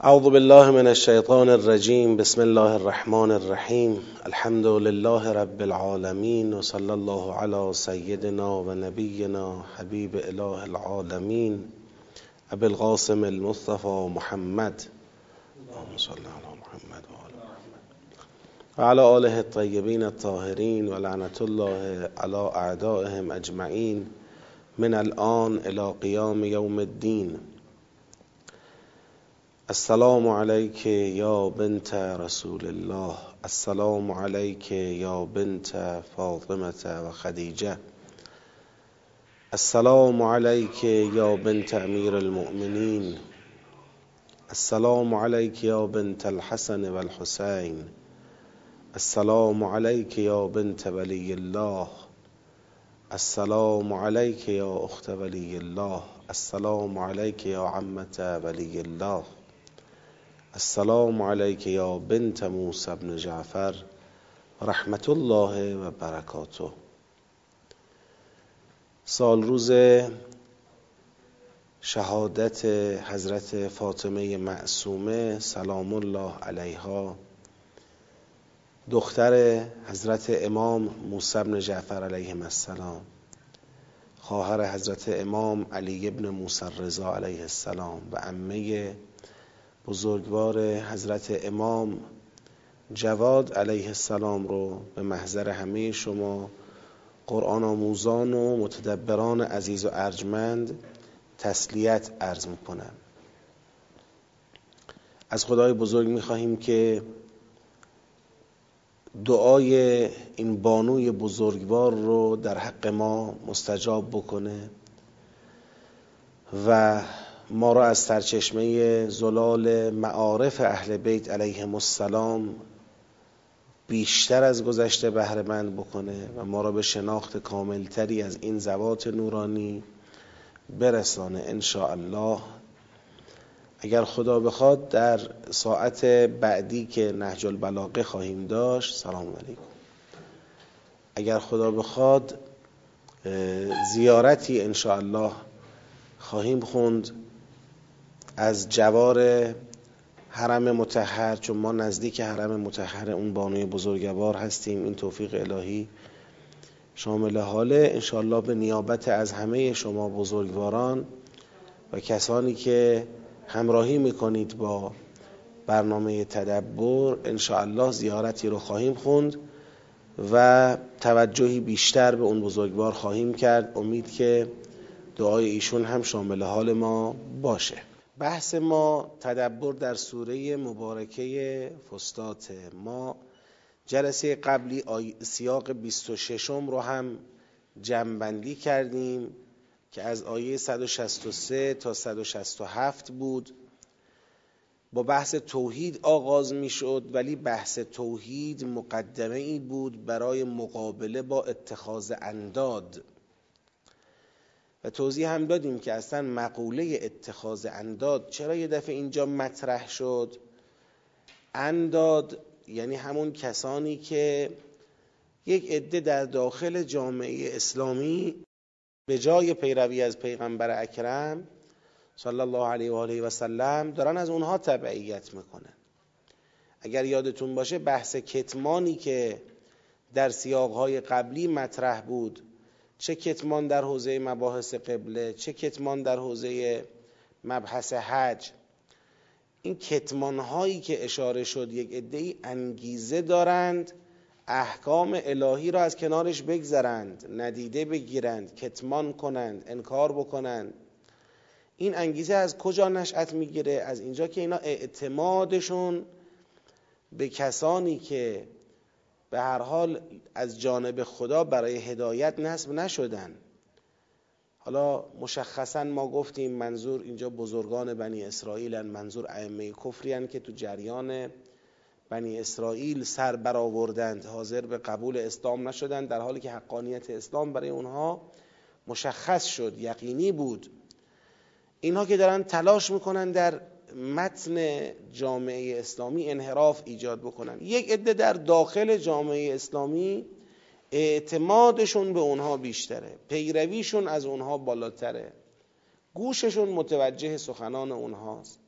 اعوذ بالله من الشیطان الرجیم. بسم الله الرحمن الرحیم. الحمد لله رب العالمین و صلی الله علی سیدنا و نبینا حبیب اله العالمین ابی القاسم المصطفى محمد اللهم صل علی محمد و علی آله الطیبین الطاهرین و لعنت الله علی اعدائهم اجمعین من الان الى قیام یوم الدین. السلام علیک یا بنت رسول الله، السلام علیک یا بنت فاطمه و خدیجه، السلام علیک یا بنت امیر المؤمنین، السلام علیک یا بنت الحسن و الحسین، السلام علیک یا بنت ولی الله، السلام علیک یا اخت ولی الله، السلام علیک یا عمت ولی الله، السلام علیک یا بنت موسی بن جعفر رحمت الله و برکاته. سال روز شهادت حضرت فاطمه معصومه سلام الله علیها، دختر حضرت امام موسی بن جعفر علیهم السلام، خواهر حضرت امام علی بن موسی الرضا علیه السلام و عمه بزرگوار حضرت امام جواد علیه السلام رو به محضر همه شما قرآن آموزان و متدبران عزیز و ارجمند تسلیت عرض میکنم. از خدای بزرگ میخواهیم که دعای این بانوی بزرگوار رو در حق ما مستجاب بکنه و ما را از سرچشمه زلال معارف اهل بیت علیهم السلام بیشتر از گذشته بهره مند بکنه و ما را به شناخت کاملتری از این ذوات نورانی برسانه ان شاء الله. اگر خدا بخواد در ساعت بعدی که نهج البلاغه خواهیم داشت، سلام علیکم، اگر خدا بخواد زیارتی ان شاء الله خواهیم خوند از جوار حرم مطهر، چون ما نزدیک حرم مطهر اون بانوی بزرگوار هستیم. این توفیق الهی شامل حاله انشاءالله. به نیابت از همه شما بزرگواران و کسانی که همراهی میکنید با برنامه تدبر، انشاءالله زیارتی رو خواهیم خوند و توجهی بیشتر به اون بزرگوار خواهیم کرد. امید که دعای ایشون هم شامل حال ما باشه. بحث ما تدبر در سوره مبارکه فستات. ما جلسه قبلی سیاق 26 رو هم جمع‌بندی کردیم که از آیه 163 تا 167 بود. با بحث توحید آغاز می شد، ولی بحث توحید مقدمه ای بود برای مقابله با اتخاذ انداد و توضیح هم دادیم که اصلا مقوله اتخاذ انداد چرا یه دفعه اینجا مطرح شد. انداد یعنی همون کسانی که یک عده در داخل جامعه اسلامی به جای پیروی از پیغمبر اکرم صلی الله علیه و آله و سلم دارن از اونها تبعیت میکنن. اگر یادتون باشه بحث کتمانی که در سیاقهای قبلی مطرح بود، چه کتمان در حوزه مباحث قبله، چه کتمان در حوزه مبحث حج، این کتمان هایی که اشاره شد یک عده‌ای انگیزه دارند احکام الهی را از کنارش بگذرند، ندیده بگیرند، کتمان کنند، انکار بکنند. این انگیزه از کجا نشأت میگیره؟ از اینجا که اینا اعتمادشون به کسانی که به هر حال از جانب خدا برای هدایت نسب نشدن. حالا مشخصا ما گفتیم منظور اینجا بزرگان بنی اسرائیلن، منظور ائمه کفریان که تو جریان بنی اسرائیل سر برآوردند، حاضر به قبول اسلام نشدند، در حالی که حقانیت اسلام برای اونها مشخص شد، یقینی بود. اینها که دارن تلاش میکنن در متن جامعه اسلامی انحراف ایجاد بکنن، یک عده در داخل جامعه اسلامی اعتمادشون به اونها بیشتره، پیرویشون از اونها بالاتره، گوششون متوجه سخنان اونهاست.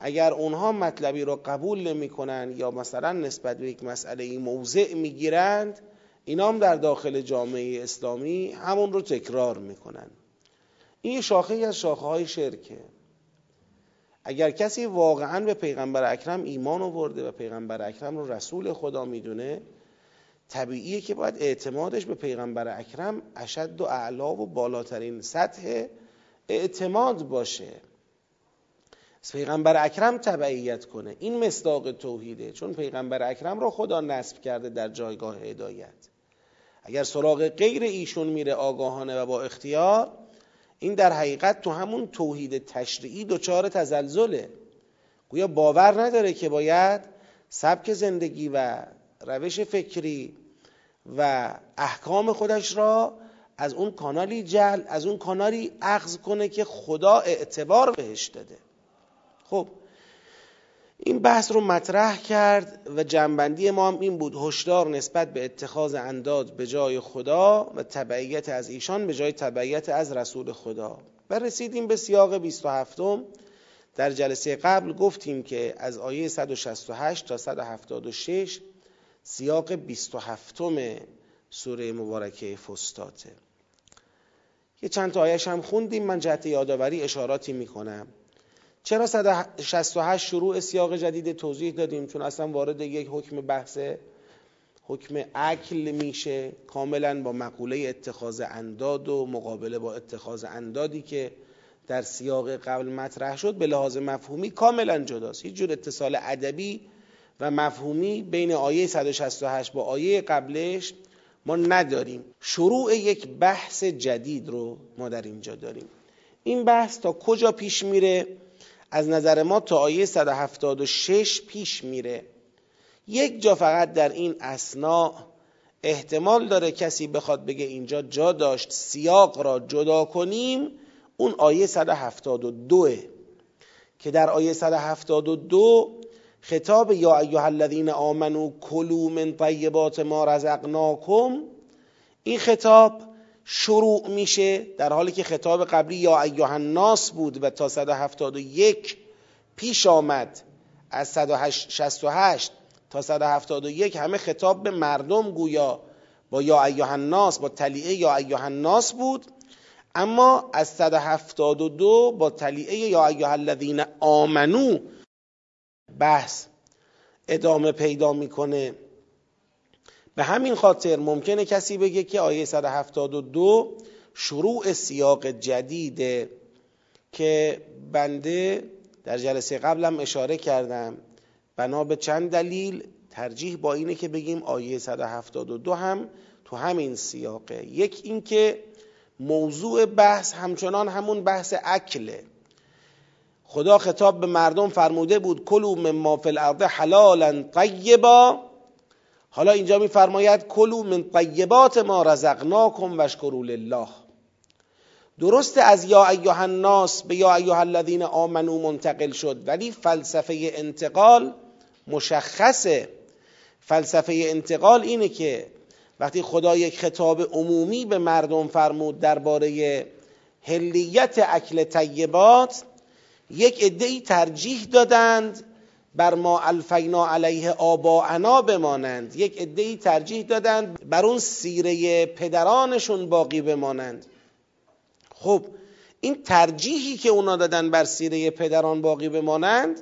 اگر اونها مطلبی رو قبول نمی کنن یا مثلا نسبت به یک مسئله موضع می گیرند، اینا هم در داخل جامعه اسلامی همون رو تکرار می کنن. این شاخه از شاخه های شرکه. اگر کسی واقعا به پیغمبر اکرم ایمان آورده و پیغمبر اکرم رو رسول خدا می دونه، طبیعیه که باید اعتمادش به پیغمبر اکرم اشد و اعلا و بالاترین سطح اعتماد باشه، پیغمبر اکرم تبعیت کنه. این مصداق توحیده، چون پیغمبر اکرم رو خدا نصب کرده در جایگاه هدایت. اگر سراغ غیر ایشون میره آگاهانه و با اختیار، این در حقیقت تو همون توحید تشریعی دچار تزلزله، گویا باور نداره که باید سبک زندگی و روش فکری و احکام خودش را از اون کانالی جهل، از اون کانالی اخذ کنه که خدا اعتبار بهش داده. خب این بحث رو مطرح کرد و جنبندی ما هم این بود: هشدار نسبت به اتخاذ انداد به جای خدا و تبعیت از ایشان به جای تبعیت از رسول خدا. و رسیدیم به سیاق 27م. در جلسه قبل گفتیم که از آیه 168 تا 176 سیاق 27م سوره مبارکه فستاته. یه چند تا آیه‌ش هم خوندیم، من جهت یادآوری اشاراتی میکنم. چرا 168 شروع سیاق جدید توضیح دادیم؟ چون اصلا وارد یک حکم بحثه، حکم عقل میشه، کاملا با مقوله اتخاذ انداد و مقابله با اتخاذ اندادی که در سیاق قبل مطرح شد به لحاظ مفهومی کاملا جداست. هیچ جور اتصال ادبی و مفهومی بین آیه 168 با آیه قبلش ما نداریم. شروع یک بحث جدید رو ما در اینجا داریم. این بحث تا کجا پیش میره؟ از نظر ما تا آیه 176 پیش میره. یک جا فقط در این اثناء احتمال داره کسی بخواد بگه اینجا جا داشت سیاق را جدا کنیم، اون آیه 172 که در آیه 172 خطاب یا ایها الذین آمنوا کلوا من طیبات ما رزقناکم، این خطاب شروع میشه، در حالی که خطاب قبلی یا ایها الناس بود و تا 171 پیش آمد. از 168 تا 171 همه خطاب به مردم گویا با یا ایها الناس، با تلیعه یا ایها الناس بود، اما از 172 با تلیعه یا ایها الذین آمنو بحث ادامه پیدا میکنه. به همین خاطر ممکنه کسی بگه که آیه 172 شروع سیاق جدیده، که بنده در جلسه قبلم اشاره کردم بنا به چند دلیل ترجیح با اینه که بگیم آیه 172 هم تو همین سیاقه. یک این که موضوع بحث همچنان همون بحث اکله. خدا خطاب به مردم فرموده بود کلوا مما فی الارض حلالا طیبا، حالا اینجا میفرماید کلوا من طیبات ما رزقناکم واشکروا لله. درست از یا ایها الناس به یا ایها الذین آمنوا منتقل شد، ولی فلسفه انتقال مشخصه. فلسفه انتقال اینه که وقتی خدا یک خطاب عمومی به مردم فرمود درباره حلیت اکل طیبات، یک عده‌ای ترجیح دادند بر ما الفینا علیه آباءنا بمانند، یک عده‌ای ترجیح دادند بر اون سیره پدرانشون باقی بمانند. خب این ترجیحی که اونا دادن بر سیره پدران باقی بمانند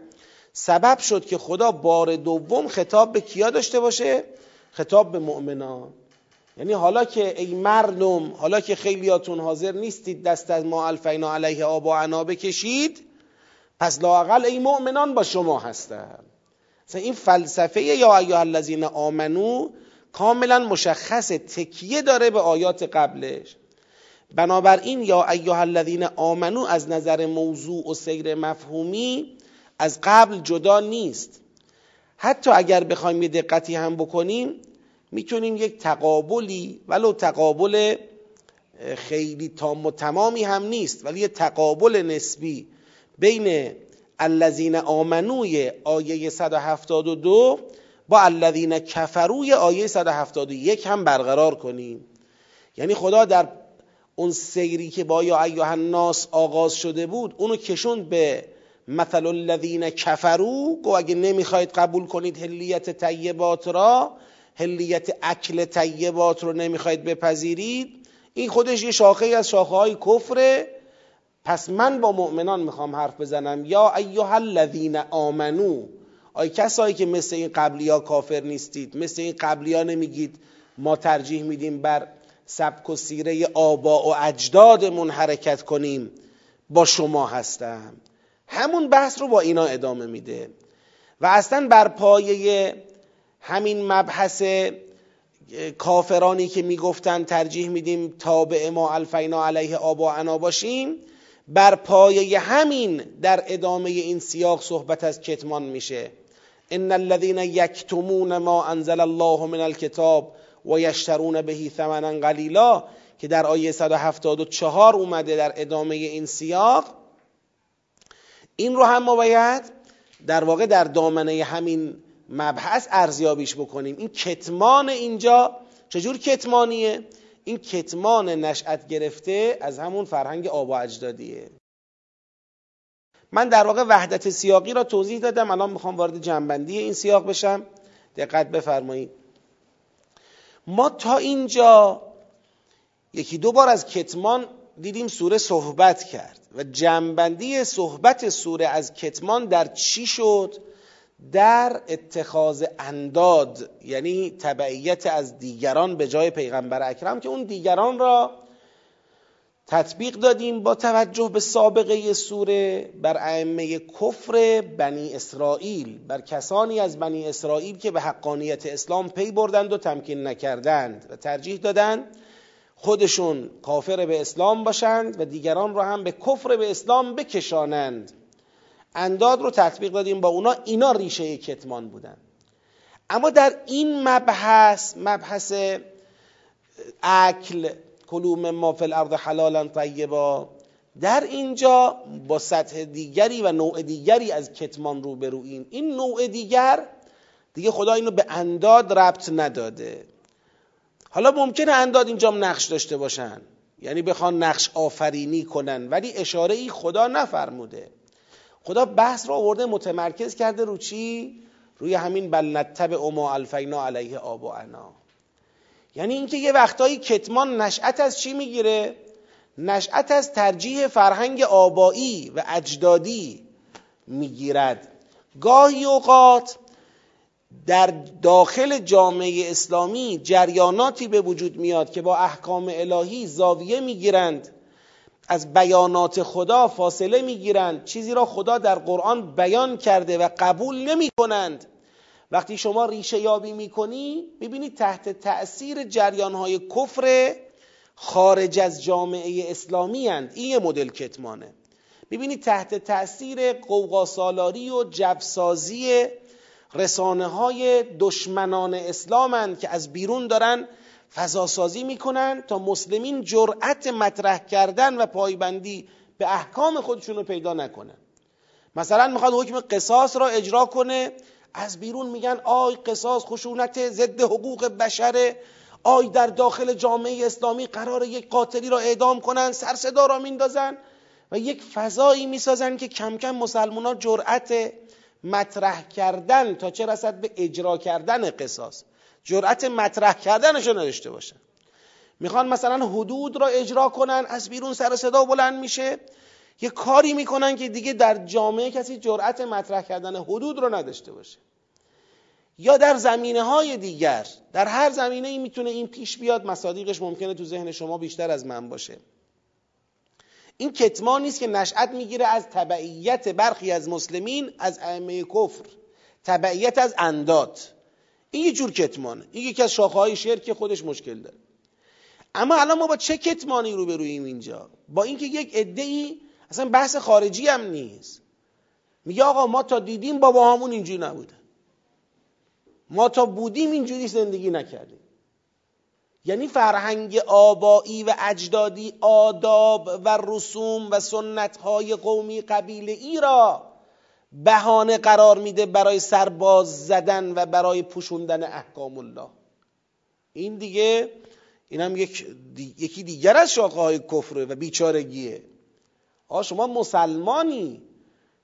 سبب شد که خدا بار دوم خطاب به کیا داشته باشه؟ خطاب به مؤمنان. یعنی حالا که ای مردم، حالا که خیلیاتون حاضر نیستید دست از ما الفینا علیه آباءنا بکشید، پس لااقل ای مؤمنان با شما هستم. مثلا این فلسفه یا ایها الذین آمنو کاملا مشخص، تکیه داره به آیات قبلش. بنابراین یا ایها الذین آمنو از نظر موضوع و سیر مفهومی از قبل جدا نیست. حتی اگر بخوایم یه دقتی هم بکنیم میتونیم یک تقابلی، ولو تقابل خیلی تام و تمامی هم نیست، ولی یه تقابل نسبی بین الذین آمنوی آیه 172 با الذین کفروی آیه 171 هم برقرار کنیم. یعنی خدا در اون سیری که با یا ایها الناس آغاز شده بود اونو کشوند به مثل الذین کفروا، گو اگه نمیخواید قبول کنید حلیت طیبات را، حلیت اکل طیبات رو نمیخواید بپذیرید، این خودش یه شاخه از شاخه های کفره. پس من با مؤمنان میخوام حرف بزنم، یا ایها الذین آمنو، ای کسایی که مثل این قبلیا کافر نیستید، مثل این قبلیا نمیگید ما ترجیح میدیم بر سبک و سیره آبا و اجدادمون حرکت کنیم، با شما هستم. همون بحث رو با اینا ادامه میده و اصلا بر پایه همین مبحث کافرانی که میگفتن ترجیح میدیم تابع ما الفینا علیه آباءنا باشیم، بر پایه همین در ادامه این سیاق صحبت از کتمان میشه. ان الذين یکتمون ما انزل الله من الكتاب و یشترون به ثمنا قلیلا که در آیه 174 اومده در ادامه این سیاق، این رو هم ما باید در واقع در دامنه همین مبحث ارزیابیش بکنیم. این کتمان اینجا چجور کتمانیه؟ این کتمان نشأت گرفته از همون فرهنگ آبا اجدادیه. من در واقع وحدت سیاقی را توضیح دادم، الان میخوام وارد جنبندی این سیاق بشم. دقت بفرمایید، ما تا اینجا یکی دو بار از کتمان دیدیم، سوره صحبت کرد و جنبندی صحبت سوره از کتمان در چی شد؟ در اتخاذ انداد، یعنی تبعیت از دیگران به جای پیغمبر اکرم، که اون دیگران را تطبیق دادیم با توجه به سابقه سوره بر ائمه کفر بنی اسرائیل، بر کسانی از بنی اسرائیل که به حقانیت اسلام پی بردند و تمکین نکردند و ترجیح دادند خودشون کافر به اسلام باشند و دیگران را هم به کفر به اسلام بکشانند. انداد رو تطبیق دادیم با اونا، اینا ریشه کتمان بودن. اما در این مبحث، مبحث اکل، کلوا مما فی الارض حلالا طیبا، در اینجا با سطح دیگری و نوع دیگری از کتمان روبرویم. این نوع دیگر دیگه خدا اینو به انداد ربط نداده. حالا ممکنه انداد اینجام نقش داشته باشن، یعنی بخوان نقش آفرینی کنن، ولی اشاره ای خدا نفرموده. خدا بحث رو آورده متمرکز کرده رو چی؟ روی همین بلنتب اما الفینا علیه آباءنا. یعنی اینکه یه وقتایی کتمان نشأت از چی میگیره؟ نشأت از ترجیح فرهنگ آبایی و اجدادی میگیرد. گاهی اوقات در داخل جامعه اسلامی جریاناتی به وجود میاد که با احکام الهی زاویه میگیرند، از بیانات خدا فاصله میگیرند، چیزی را خدا در قرآن بیان کرده و قبول نمی کنند. وقتی شما ریشه یابی میکنی میبینی تحت تأثیر جریانهای کفر خارج از جامعه اسلامی اند. این یه مدل کتمانه. میبینی تحت تأثیر قوقا سالاری و جبسازی رسانه های دشمنان اسلام اند که از بیرون دارن فضاسازی میکنن تا مسلمین جرأت مطرح کردن و پایبندی به احکام خودشون رو پیدا نکنن. مثلا میخواد حکم قصاص را اجرا کنه، از بیرون میگن آی قصاص خشونت ضد حقوق بشره، آی در داخل جامعه اسلامی قرار یک قاتلی را اعدام کنن، سرصدا را میندازن و یک فضایی میسازن که کم کم مسلمان‌ها جرأت مطرح کردن تا چه رسد به اجرا کردن قصاص جرأت مطرح کردنشو نداشته باشن. میخوان مثلا حدود را اجرا کنن، از بیرون سر صدا بلند میشه، یه کاری میکنن که دیگه در جامعه کسی جرأت مطرح کردن حدود را نداشته باشه. یا در زمینه‌های دیگر، در هر زمینه‌ای میتونه این پیش بیاد، مصادیقش ممکنه تو ذهن شما بیشتر از من باشه. این کتمان نیست که نشأت میگیره از تبعیت برخی از مسلمین از ائمه کفر، تبعیت از انداد. این یه جور کتمانه، این یکی از شاخه‌های شرک خودش مشکل داره. اما الان ما با چه کتمانی روبرویم اینجا؟ با اینکه یک عده‌ای اصلا بحث خارجی هم نیست، میگه آقا ما تا دیدیم باباهامون اینجوری نبوده، ما تا بودیم اینجوری زندگی نکردیم. یعنی فرهنگ آبایی و اجدادی، آداب و رسوم و سنت‌های قومی قبیله‌ای را بهانه قرار میده برای سرباز زدن و برای پوشوندن احکام الله. این دیگه، این هم یکی دیگر از شاخه‌های کفره و بیچارگیه. شما مسلمانی،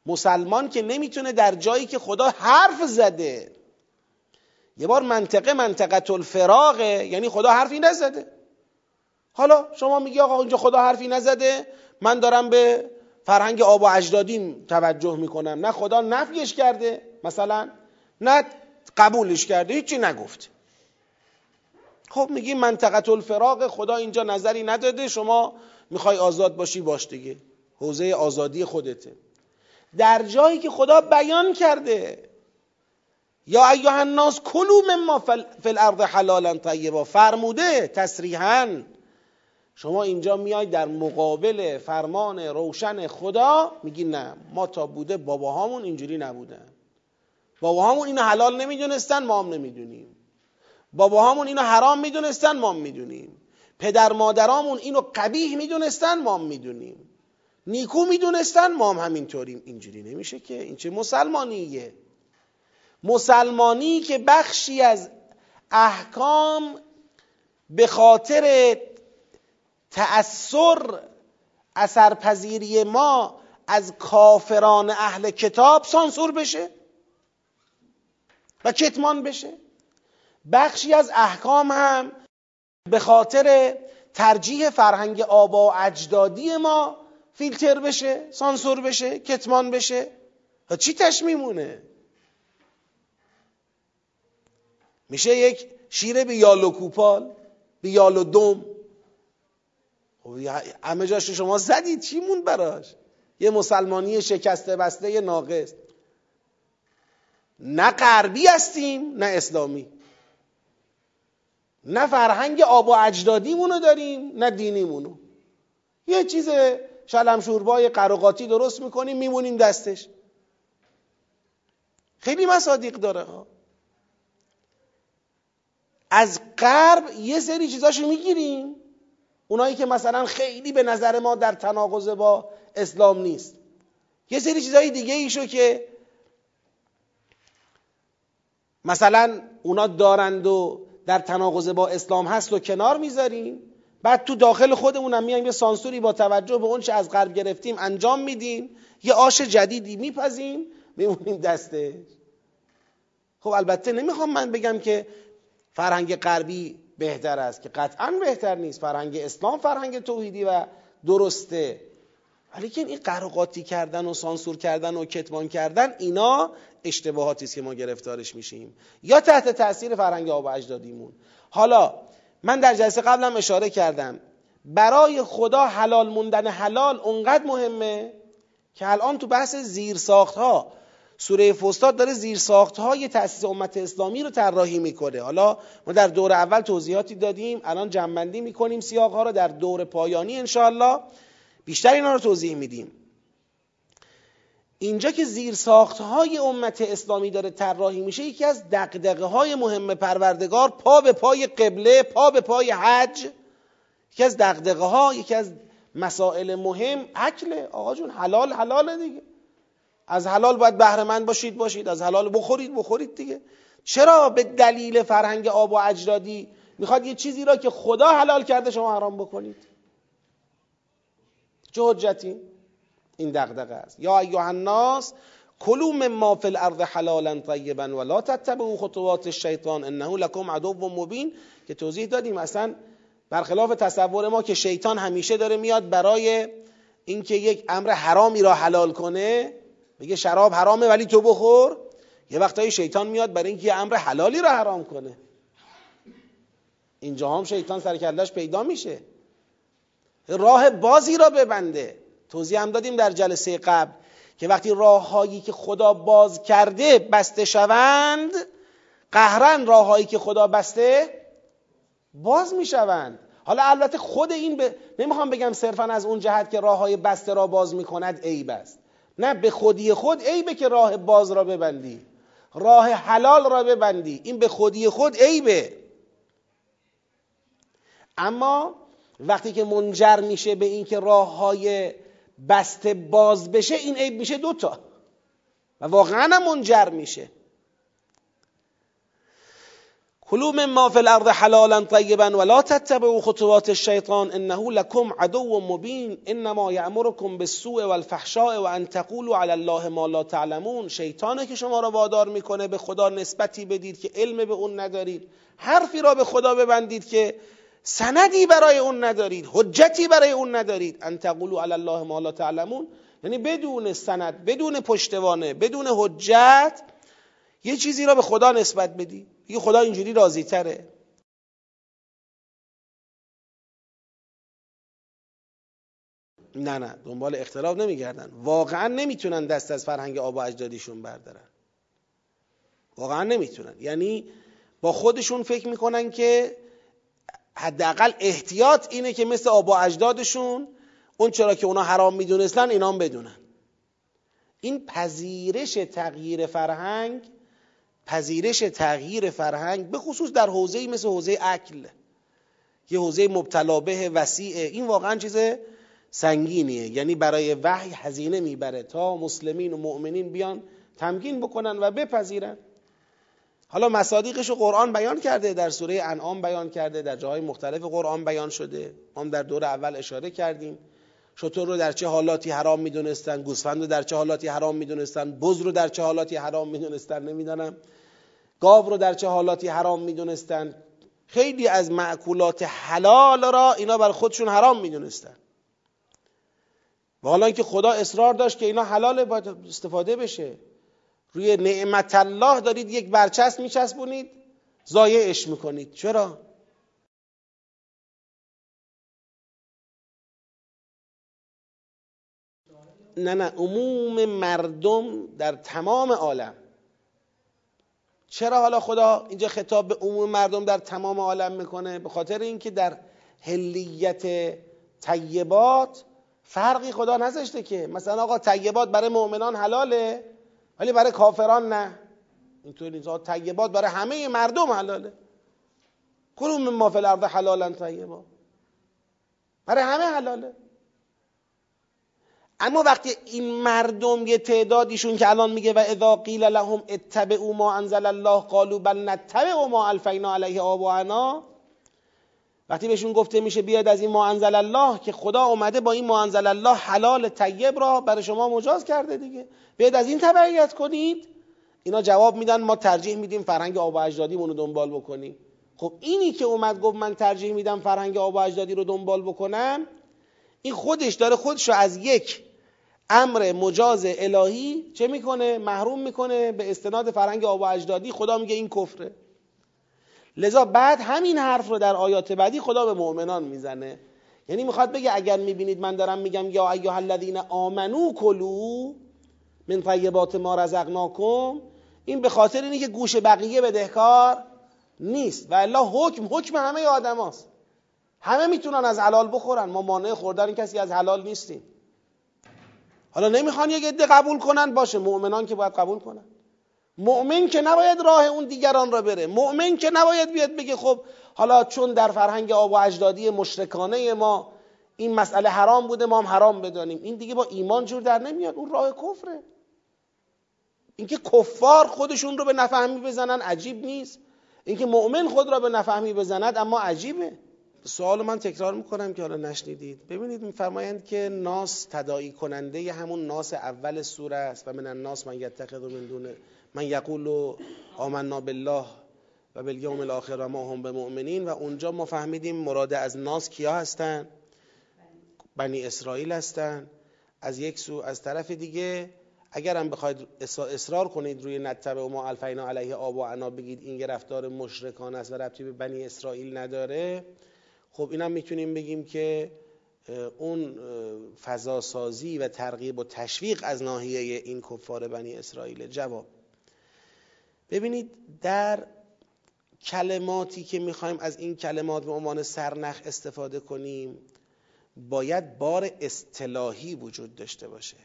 مسلمان که نمیتونه در جایی که خدا حرف زده. یه بار منطقه الفراغه، یعنی خدا حرفی نزده. حالا شما میگی آقا اونجا خدا حرفی نزده، من دارم به فرهنگ آب و اجدادیم توجه میکنم. نه خدا نفیش کرده مثلا، نه قبولش کرده، هیچی نگفت. خب میگی منطقه الفراغ، خدا اینجا نظری نداده، شما میخوای آزاد باشی، باش دیگه، حوزه آزادی خودته. در جایی که خدا بیان کرده یا ایها الناس کلوا مما فی الارض حلالا طیبا، فرموده تصریحاً، شما اینجا میای در مقابل فرمان روشن خدا میگی نه، ما تا بوده باباهامون اینجوری نبودن، باباهامون اینو حلال نمیدونستن، ما هم نمیدونیم، باباهامون اینو حرام میدونستن، ما هم میدونیم، پدر مادرامون اینو قبیح میدونستن، ما هم میدونیم، نیکو میدونستن، ما هم همینطوریم. اینجوری نمیشه که، این چه مسلمانیه؟ مسلمانی که بخشی از احکام به خاطر تأثر اثرپذیری ما از کافران اهل کتاب سانسور بشه و کتمان بشه، بخشی از احکام هم به خاطر ترجیح فرهنگ آبا و اجدادی ما فیلتر بشه، سانسور بشه، کتمان بشه. چی تش میمونه؟ میشه یک شیره بیال و کوپال، بیال و دم. همه جاش شما زدید، چی مون براش؟ یه مسلمانی شکسته بسته ناقص. نه غربی هستیم، نه اسلامی، نه فرهنگ آب و اجدادیمونو داریم، نه دینیمونو. یه چیز شلم شوربای قراقاتی درست میکنیم، میمونیم دستش. خیلی مصادیق داره ها. از غرب یه سری چیزاشو میگیریم، اونایی که مثلا خیلی به نظر ما در تناقض با اسلام نیست، یه سری چیزای دیگه ایشو که مثلا اونا دارند و در تناقض با اسلام هست و کنار میذاریم، بعد تو داخل خودمونم میایم یه سانسوری با توجه به اون چه از غرب گرفتیم انجام میدیم، یه آش جدیدی میپزیم، میمونیم دستش. خب البته نمیخوام من بگم که فرهنگ غربی بهتر است، که قطعا بهتر نیست، فرهنگ اسلام فرهنگ توحیدی و درسته، ولی که این قراقاتی کردن و سانسور کردن و کتمان کردن، اینا اشتباهاتی است که ما گرفتارش میشیم، یا تحت تاثیر فرهنگ آب و اجدادیمون. حالا من در جلسه قبلم اشاره کردم، برای خدا حلال موندن حلال اونقدر مهمه که الان تو بحث زیرساخت‌ها، سوره فستاد داره زیرساخت‌های تأسیس امت اسلامی رو طراحی میکنه. حالا ما در دور اول توضیحاتی دادیم، الان جمع‌بندی میکنیم سیاق‌ها رو، در دور پایانی انشاءالله بیشتر اینا رو توضیح میدیم. اینجا که زیرساخت‌های امت اسلامی داره طراحی میشه، یکی از دغدغه‌های مهم پروردگار، پا به پای قبله، پا به پای حج، یکی از دغدغه‌ها، یکی از مسائل مهم اکله. آقا جون حلال حلاله دیگه، از حلال باید بهره‌مند باشید، از حلال بخورید دیگه. چرا به دلیل فرهنگ آب و اجدادی میخواد یه چیزی را که خدا حلال کرده شما حرام بکنید؟ چه حجتی؟ این دغدغه است. یا ایها الناس کلوا مما فی الارض حلالا طیبا ولا تتبعوا خطوات الشیطان انه لکم عدو مبین، که توضیح دادیم اصلا برخلاف تصور ما که شیطان همیشه داره میاد برای اینکه یک امر حرامی را حلال کنه، میگه شراب حرامه ولی تو بخور. یه وقتایی شیطان میاد برای اینکه یه امر حلالی را حرام کنه. اینجا هم شیطان سرکله‌اش پیدا میشه، راه بازی را ببنده. توضیح هم دادیم در جلسه قبل که وقتی راههایی که خدا باز کرده بسته شوند، قهرن راههایی که خدا بسته باز میشوند. حالا البته خود این نمیخوام بگم صرفا از اون جهت که راههای بسته را باز میکند عیب است، نه، به خودی خود عیبه که راه باز را ببندی، راه حلال را ببندی، این به خودی خود عیبه. اما وقتی که منجر میشه به این که راه های بسته باز بشه، این عیب میشه دوتا و واقعا منجر میشه. كلوا مما في الأرض حلالا طيبا ولا تتبعوا خطوات الشيطان إنه لكم عدو مبين إنما يأمركم بالسوء والفحشاء وأن تقولوا على الله ما لا تعلمون. شیطانه که شما را وادار میکنه به خدا نسبتی بدید که علم به اون ندارید، حرفی را به خدا ببندید که سندی برای اون ندارید، حجتی برای اون ندارید. ان تقولوا على الله ما لا تعلمون، یعنی بدون سند، بدون پشتوانه، بدون حجت یه چیزی را به خدا نسبت بدی، بگی خدا اینجوری راضی تره. نه، دنبال اختلاف نمیگردن، واقعا نمیتونن دست از فرهنگ آبا اجدادیشون بردارن، واقعا نمیتونن. یعنی با خودشون فکر میکنن که حداقل احتیاط اینه که مثل آبا اجدادشون اون چرا که اونا حرام میدونستن اینا هم بدونن. این پذیرش تغییر فرهنگ به خصوص در حوزه‌ای مثل حوزه اکل، یه حوزه مبتلا به وسیعه، این واقعا چیز سنگینیه. یعنی برای وحی هزینه میبره تا مسلمین و مؤمنین بیان تمکین بکنن و بپذیرن. حالا مصادیقش رو قرآن بیان کرده، در سوره انعام بیان کرده، در جاهای مختلف قرآن بیان شده. ما در دور اول اشاره کردیم شتر رو در چه حالاتی حرام میدونستن، گوسفند رو در چه حالاتی حرام میدونستن، بز رو در چه حالاتی حرام میدونستن، نمیدونم گاو رو در چه حالاتی حرام میدونستن. خیلی از مأکولات حلال را اینا بر خودشون حرام میدونستن و حالا اینکه خدا اصرار داشت که اینا حلاله باید استفاده بشه. روی نعمت الله دارید یک برچسب میچسبونید، ضایعش میکنید. چرا؟ نه، عموم مردم در تمام عالم. چرا حالا خدا اینجا خطاب به عموم مردم در تمام عالم میکنه؟ به خاطر اینکه در حلیت طیبات فرقی خدا نذاشته که مثلا آقا طیبات برای مؤمنان حلاله ولی برای کافران نه، اینطور نیست. طیبات برای همه مردم حلاله، کلوا مما فی الارض حلالا طیبا، برای همه حلاله. اما وقتی این مردم یه تعدادیشون که الان میگه و اذا قیل لهم اتبعوا ما انزل الله قالوا بل نتبع ما الفینا علیه آباءنا، وقتی بهشون گفته میشه بیاد از این ما انزل الله که خدا اومده با این ما انزل الله حلال طیب را برای شما مجاز کرده دیگه، بیاد از این تبعیت کنید، اینا جواب میدن ما ترجیح میدیم فرهنگ آبا اجدادیمون رو دنبال بکنیم. خب اینی که اومد گفت من ترجیح میدم فرهنگ آبا اجدادی رو دنبال بکنم، این خودش داره خودشو از یک امر مجاز الهی چه میکنه؟ محروم میکنه. به استناد فرهنگ آبا اجدادی خدا میگه این کفره. لذا بعد همین حرف رو در آیات بعدی خدا به مؤمنان میزنه، یعنی میخواد بگه اگر میبینید من دارم میگم یا ایها الذین آمنو کلوا من طیبات ما رزقناکم، این به خاطر اینه که گوش بقیه بدهکار نیست و الا حکم همه آدم هاست. همه میتونن از حلال بخورن، ما مانع خوردن کسی از حلال نیستیم. حالا نمیخوان یک عده قبول کنن، باشه، مؤمنان که باید قبول کنن. مؤمن که نباید راه اون دیگران را بره، مؤمن که نباید بیاد بگه خب حالا چون در فرهنگ آبا اجدادی مشرکانه ما این مسئله حرام بوده ما هم حرام بدانیم. این دیگه با ایمان جور در نمیاد، اون راه کفره. اینکه کفار خودشون رو به نفهمی بزنن عجیب نیست، اینکه مؤمن خود را به نفهمی بزند اما عجیبه. سوال من تکرار میکنم که حالا نشنیدید. ببینید میفرمایند که ناس تداعی کننده ی همون ناس اول سوره است و من الناس من یتخذ من دون من یقول آمنا بالله و بالیوم الاخر و ما هم بمؤمنین. و اونجا ما فهمیدیم مراد از ناس کیا هستن؟ بنی اسرائیل هستن. از یک سو، از طرف دیگه اگر هم بخواید اصرار کنید روی نتبع و ما الفینا علیه آباءنا، بگید این گرفتار مشرکان است و ربطی به بنی اسرائیل نداره، خب اینم میتونیم بگیم که اون فضاسازی و ترغیب و تشویق از ناحیه این کفار بنی اسرائیل. جواب: ببینید در کلماتی که میخوایم از این کلمات به عنوان سرنخ استفاده کنیم باید بار اصطلاحی وجود داشته باشه.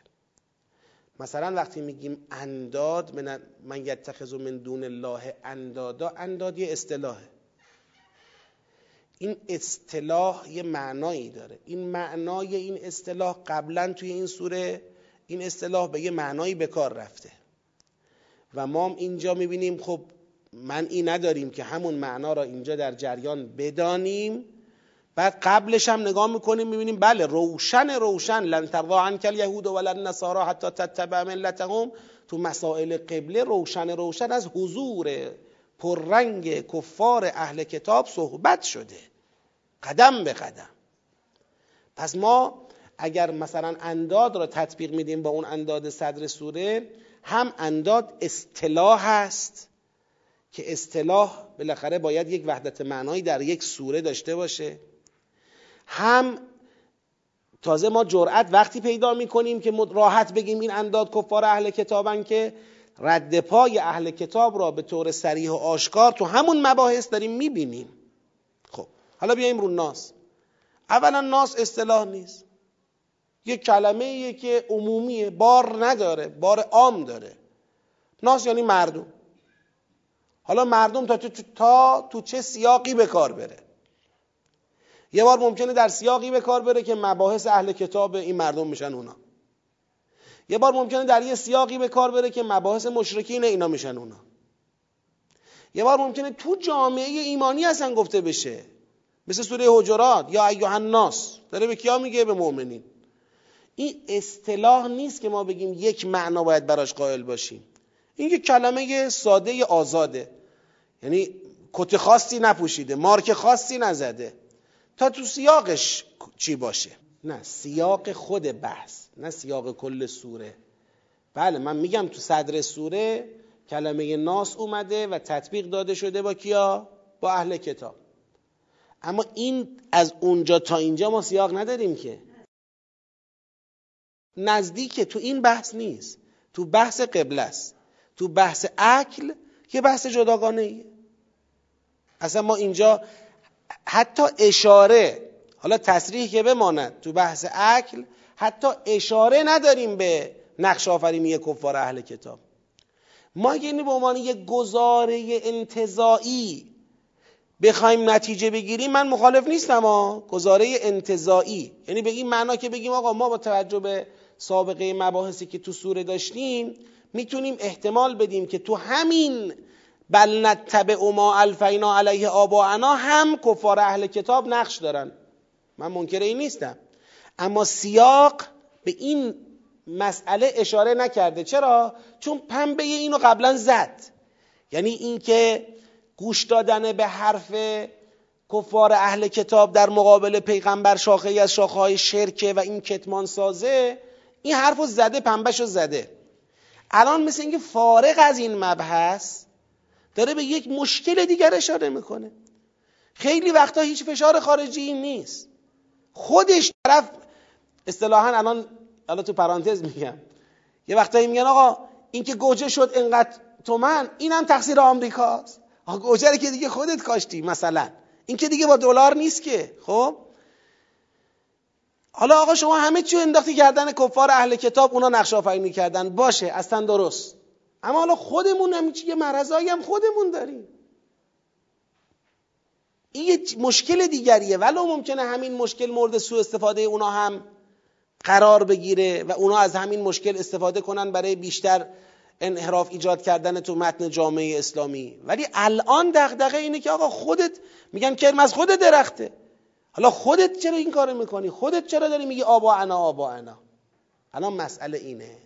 مثلا وقتی میگیم انداد، من یتخذ من دون الله اندادا، انداد یه اصطلاحه. این اصطلاح یه معنایی داره. این معنای این اصطلاح قبلا توی این سوره این اصطلاح به یه معنایی به کار رفته و ما اینجا میبینیم خب منعی نداریم که همون معنا را اینجا در جریان بدانیم. بعد قبلش هم نگاه میکنیم میبینیم بله روشن لن ترضى عنك اليهود ولا النصارى حتى تتبع ملتهم، تو مسائل قبله روشن از حضور پررنگ کفار اهل کتاب صحبت شده قدم به قدم. پس ما اگر مثلا انداد را تطبیق میدیم با اون انداد صدر سوره، هم انداد اصطلاح است که اصطلاح بالاخره باید یک وحدت معنایی در یک سوره داشته باشه، هم تازه ما جرأت وقتی پیدا میکنیم که راحت بگیم این انداد کفار اهل کتابن که رد پای اهل کتاب را به طور صریح و آشکار تو همون مباحث داریم میبینیم. خب حالا بیایم رو ناس. اولا ناس اصطلاح نیست، یک کلمه ایه که عمومیه، بار نداره، بار عام داره. ناس یعنی مردم. حالا مردم تا تو چه سیاقی به کار بره؟ یه بار ممکنه در سیاقی به کار بره که مباحث اهل کتاب این مردم میشن اونا، یه بار ممکنه در یه سیاقی به کار بره که مباحث مشرکین اینا میشن اونا، یه بار ممکنه تو جامعه ایمانی اصلا گفته بشه، مثل سوره حجرات یا ایها الناس داره به کیا میگه؟ به مؤمنین. این اصطلاح نیست که ما بگیم یک معنا باید براش قائل باشیم. این یک کلمه ساده آزاده، یعنی کت خاصی نپوشیده، مارک خاصی نزده، تا تو سیاقش چی باشه، نه سیاق خود بحث، نه سیاق کل سوره. بله من میگم تو صدر سوره کلمه ناس اومده و تطبیق داده شده با کیا؟ با اهل کتاب. اما این از اونجا تا اینجا ما سیاق نداریم که نزدیکه، تو این بحث نیست، تو بحث قبله است، تو بحث عقل که بحث جداگانه ایه. اصلا ما اینجا حتی اشاره، حالا تصریح که بماند، تو بحث عقل حتی اشاره نداریم به نقش آفرینی کفار اهل کتاب. ما اگه اینو به عنوان یک گزاره انتزاعی بخوایم نتیجه بگیریم، من مخالف نیستم ها، گزاره انتزاعی، یعنی به این معنا که بگیم آقا ما با توجه به سابقه مباحثی که تو سوره داشتیم میتونیم احتمال بدیم که تو همین بل نتبع ما الفینا علیه آباءنا هم کفار اهل کتاب نقش دارن. من منکر این نیستم، اما سیاق به این مسئله اشاره نکرده. چرا؟ چون پنبه اینو قبلا زد، یعنی این که گوش دادن به حرف کفار اهل کتاب در مقابل پیغمبر شاخه‌ای از شاخه‌های شرکه و این کتمان سازه، این حرفو زده، پنبهشو زده. الان مثل اینکه فارغ از این مبحث داره به یک مشکل دیگر اشاره میکنه. خیلی وقتا هیچ فشار خارجی نیست، خودش طرف اصطلاحاً الان تو پرانتز میگم، یه وقتایی میگن آقا این که گوجه شد اینقدر تومن، اینم تقصیر آمریکاست. گوجه که دیگه خودت کاشتی، مثلا این که دیگه با دلار نیست که. خب حالا آقا شما همه چیو انداختی گردن کفار اهل کتاب، اونا نقش آفرینی کردن، باشه اصلا درست، اما حالا خودمون هم یه مرضایی هم خودمون داریم، این یه مشکل دیگریه. ولو ممکنه همین مشکل مورد سوء استفاده اونا هم قرار بگیره و اونا از همین مشکل استفاده کنن برای بیشتر انحراف ایجاد کردن تو متن جامعه اسلامی، ولی الان دغدغه اینه که آقا خودت، میگن کرم از خود درخته، حالا خودت چرا این کارو میکنی؟ خودت چرا داری میگی آبا انا؟ الان مسئله اینه.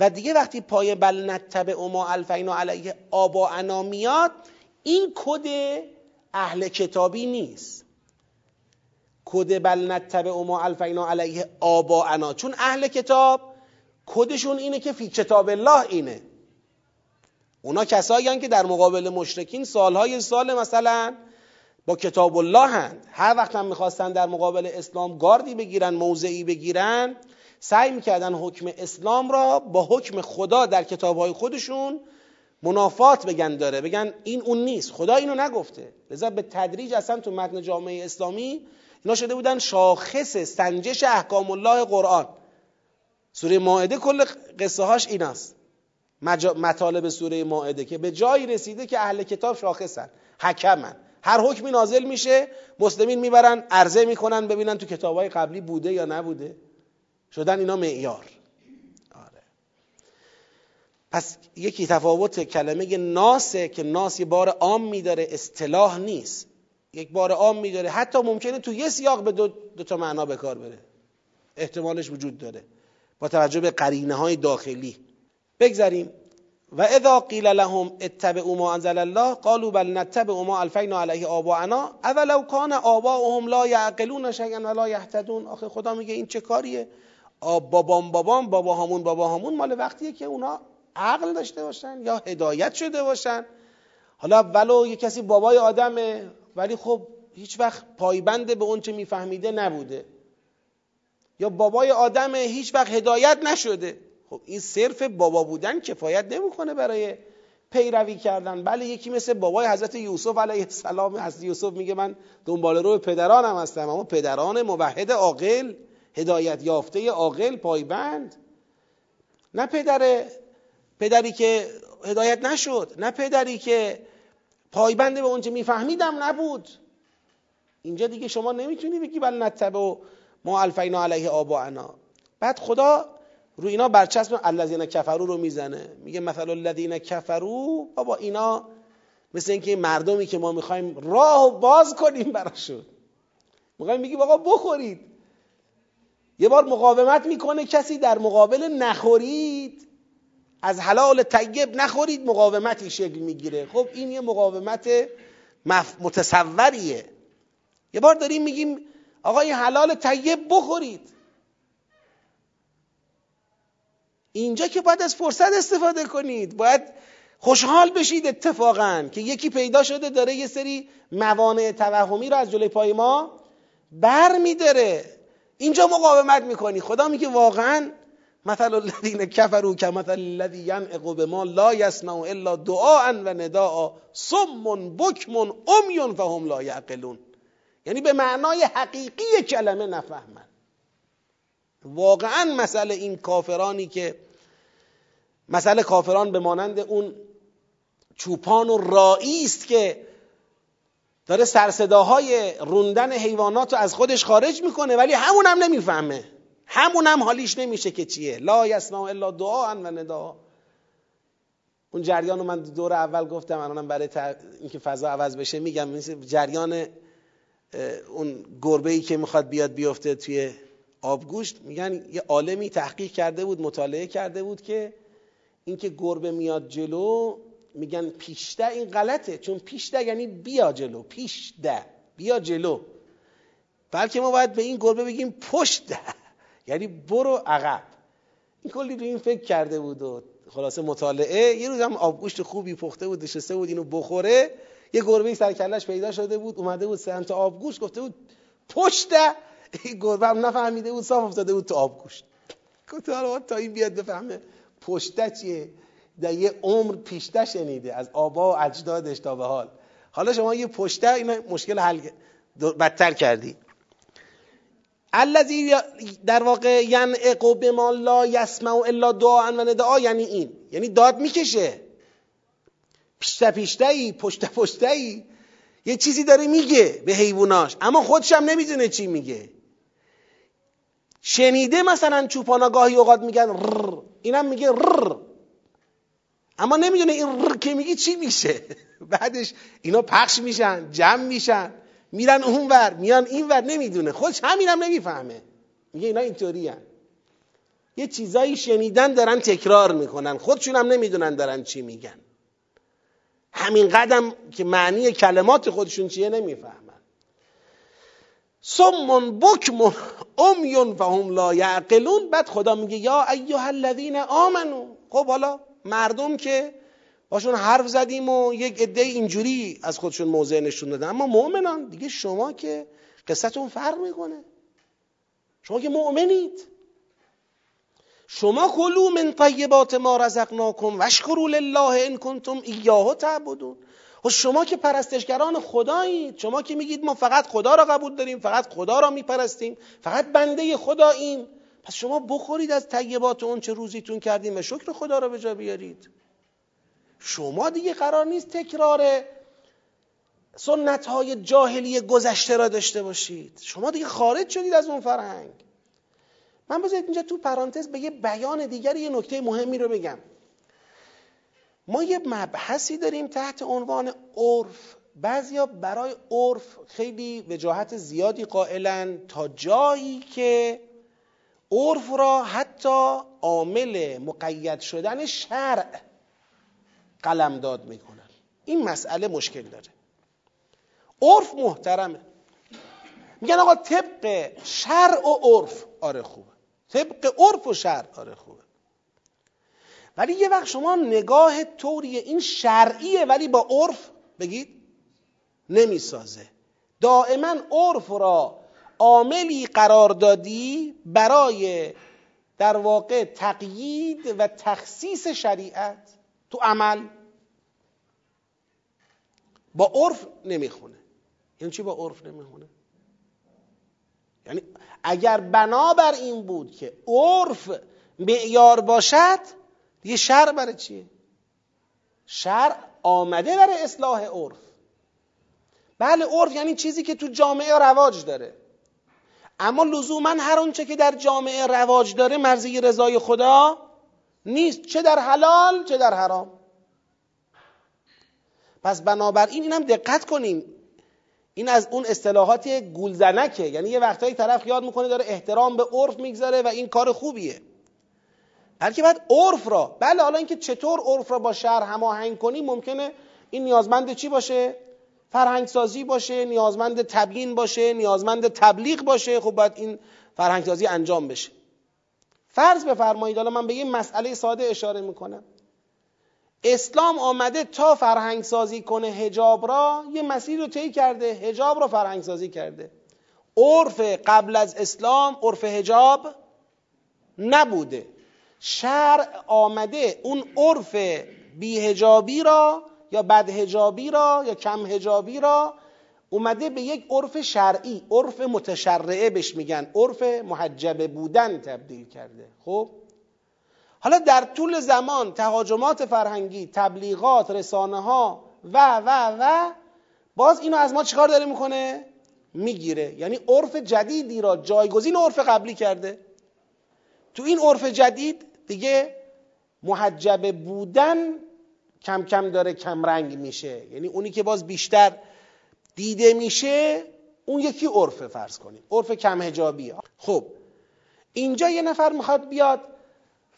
و دیگه وقتی پای بل نتبع ما الفینا علیه آبا انا میاد، این کد اهل کتابی نیست، کد بل نتبع ما الفینا علیه آبا انا، چون اهل کتاب کدشون اینه که فی کتاب الله اینه. اونا کسایی هستند که در مقابل مشرکین سالهای سال مثلا با کتاب الله هستند، هر وقت هم میخواستن در مقابل اسلام گاردی بگیرن، موضعی بگیرن، سعی میکردن حکم اسلام را با حکم خدا در کتابهای خودشون منافات بگن داره، بگن این اون نیست، خدا اینو نگفته. لذا به تدریج اصلا تو متن جامعه اسلامی اینا شده بودن شاخص سنجش احکام الله قرآن. سوره مائده کل قصه هاش ایناست، مطالب سوره مائده، که به جایی رسیده که اهل کتاب شاخصن، حکمن، هر حکمی نازل میشه مسلمین میبرن عرضه میکنن ببینن تو کتابهای قبلی بوده یا نبوده، شدن اینا معیار. آره. پس یکی تفاوت کلمه ناسه که ناس یه بار عام میداره، اصطلاح نیست، یک بار عام میداره، حتی ممکنه تو یه سیاق به دو تا معنا به کار بره، احتمالش وجود داره با توجه به قرینه های داخلی. بگذاریم. و اذا قیل لهم اتبعوا ما انزل الله قالوا بل نتبع ما الفینا علیه آباءنا اولو کان آباؤهم لا یعقلون شیئا ولا یهتدون. آخه خدا میگه این چه کاریه؟ بابا هامون مال وقتیه که اونا عقل داشته باشن یا هدایت شده باشن. حالا ولو یه کسی بابای آدمه ولی خب هیچ وقت پایبند به اون چه میفهمیده نبوده، یا بابای آدمه هیچ وقت هدایت نشده. خب این صرف بابا بودن کفایت نمیکنه برای پیروی کردن. بله یکی مثل بابای حضرت یوسف علیه السلام، حضرت یوسف میگه من دنبال رو پدرانم هستم، اما پدران موحد عاقل، هدایت یافته عاقل، پایبند، نه پدری که هدایت نشد، نه پدری که پایبند به اون چه میفهمیدم نبود. اینجا دیگه شما نمیتونی بگی بل نتبع ما الفینا علیه آباءنا. بعد خدا رو اینا برچسب الذین کفروا رو میزنه، میگه مثل الذین کفروا، بابا اینا مثل اینکه مردمی که ما میخوایم راهو باز کنیم براشون، میخوایم میگیم آقا بخورید. یه بار مقاومت میکنه کسی در مقابل نخورید، از حلال طیب نخورید، مقاومتی شکل میگیره. خب این یه مقاومت متصوریه. یه بار داریم میگیم آقا این حلال طیب بخورید. اینجا که باید از فرصت استفاده کنید، باید خوشحال بشید اتفاقا که یکی پیدا شده داره یه سری موانع توهمی رو از جلوی پای ما بر میداره. اینجا مقاومت میکنی. خدا میگه واقعا مثل الذین کفروا کمثل الذی ینعق بما لا یسمع الا دعاء و نداء صم بکم عمی فهم لا یعقلون. یعنی به معنای حقیقی کلمه نفهمن. واقعا مسئله این کافرانی که مسئله کافران به مانند اون چوپان و راعی است که داره سرصداهای روندن حیوانات رو از خودش خارج میکنه، ولی همون هم نمیفهمه، همون هم حالیش نمیشه که چیه. لا یسمع الا دعاء و نداء. اون جریان رو من دور اول گفتم، الانم برای اینکه فضا عوض بشه میگم. جریان اون گربه‌ای که میخواد بیاد بیفته توی آبگوشت، میگن یه عالمی تحقیق کرده بود، مطالعه کرده بود که اینکه گربه میاد جلو، میگن پیشده، این غلطه، چون پیشده یعنی بیا جلو، پیشده بیا جلو، بلکه ما باید به این گربه بگیم پشته، یعنی برو عقب. این کلی رو این فکر کرده بود و خلاصه مطالعه. یه روز هم آبگوشت خوبی پخته بود، نشسته بود اینو بخوره، یه گربه سرکلش پیدا شده بود، اومده بود سمت آبگوشت، گفته بود پشته. این گربه هم نفهمیده بود، صاف افتاده بود تو آبگوشت. گفتم تا این بیاد بفهمه پشته چیه، در یه عمر پیشته شنیده از آبا و اجدادش تا به حال، حالا شما یه پشته، این مشکل حل بدتر کردی. الذی در واقع ینعق بما لا یسمع الا دعاء و نداء، یعنی این، یعنی داد میکشه، پیشته‌ای، پشته‌ای، یه چیزی داره میگه به حیواناش، اما خودش هم نمیدونه چی میگه. شنیده مثلا چوپانا گاهی اوقات میگن رر، اینم میگه رر، اما نمیدونه این رر که میگه چی میشه. بعدش اینا پخش میشن، جمع میشن، میرن اونور، میان اینور، نمیدونه، خودش همینم نمیفهمه. میگه اینا اینطوریه، یه چیزایی شنیدن دارن تکرار میکنن، خودشون هم نمیدونن دارن چی میگن. همین قدم که معنی کلمات خودشون چیه نمیفهمن. صم بکم عمی فهم لا یعقلون. بعد خدا میگه یا ایها الذین آمنو. خب حالا مردم که باشون حرف زدیم و یک عده اینجوری از خودشون موضع نشون دادن، اما مؤمنان دیگه، شما که قصتون فرق میکنه، شما که مؤمنید، شما کلوا من طیبات ما رزقناکم واشکروا لله ان کنتم ایاه تعبدون. و شما که پرستشگران خدایید، شما که میگید ما فقط خدا را قبول داریم، فقط خدا را میپرستیم، فقط بنده خداییم، پس شما بخورید از طیبات اون چه روزیتون کردیم و شکر خدا را به جا بیارید. شما دیگه قرار نیست تکرار سنت‌های جاهلی گذشته را داشته باشید، شما دیگه خارج شدید از اون فرهنگ. من بذارید اینجا تو پرانتز به یه بیان دیگری یه نکته مهمی رو بگم. ما یه مبحثی داریم تحت عنوان عرف. بعضیا برای عرف خیلی وجاهت زیادی قائلن تا جایی که عرف را حتی عامل مقید شدن شرع قلمداد میکنن. این مسئله مشکل داره. عرف محترمه، میگن آقا طبق شرع و عرف آره خوبه، طبق عرف و شرع آره خوبه، ولی یه وقت شما نگاه طوریه این شرعیه ولی با عرف بگید نمیسازه. دائما عرف را عاملی قرار دادی برای در واقع تقیید و تخصیص شریعت تو عمل. با عرف نمیخونه. یعنی چی با عرف نمیخونه؟ یعنی اگر بنابر این بود که عرف معیار باشد دیگه شرع برای چیه؟ شرع آمده برای اصلاح عرف. بله عرف یعنی چیزی که تو جامعه رواج داره، اما لزوما هر اونچه که در جامعه رواج داره مرضی رضای خدا نیست، چه در حلال چه در حرام. پس بنابراین اینم دقت کنیم، این از اون اصطلاحات گولزنکه، یعنی یه وقتایی طرف یاد میکنه داره احترام به عرف میگذاره و این کار خوبیه، بلکه بعد عرف را بله، حالا اینکه چطور عرف را با شرع هماهنگ کنی ممکنه این نیازمند چی باشه؟ فرهنگسازی باشه، نیازمند تبیین باشه، نیازمند تبلیغ باشه. خب باید این فرهنگسازی انجام بشه. فرض بفرمایید، حالا من به یه مسئله ساده اشاره میکنم، اسلام آمده تا فرهنگسازی کنه حجاب را، یه مسیر رو طی کرده، حجاب را فرهنگسازی کرده. عرف قبل از اسلام عرف حجاب نبوده، شرع آمده اون عرف بی‌حجابی را یا بدحجابی را یا کم حجابی را اومده به یک عرف شرعی، عرف متشرعه بهش میگن، عرف محجبه بودن تبدیل کرده. خب حالا در طول زمان تهاجمات فرهنگی، تبلیغات، رسانه ها و باز اینو از ما چیکار داره میکنه؟ میگیره. یعنی عرف جدیدی را جایگزین عرف قبلی کرده. تو این عرف جدید دیگه محجبه بودن کم کم داره کم رنگ میشه، یعنی اونی که باز بیشتر دیده میشه اون یکی عرف، فرض کنیم عرف کم حجابیه. خب اینجا یه نفر میخواد بیاد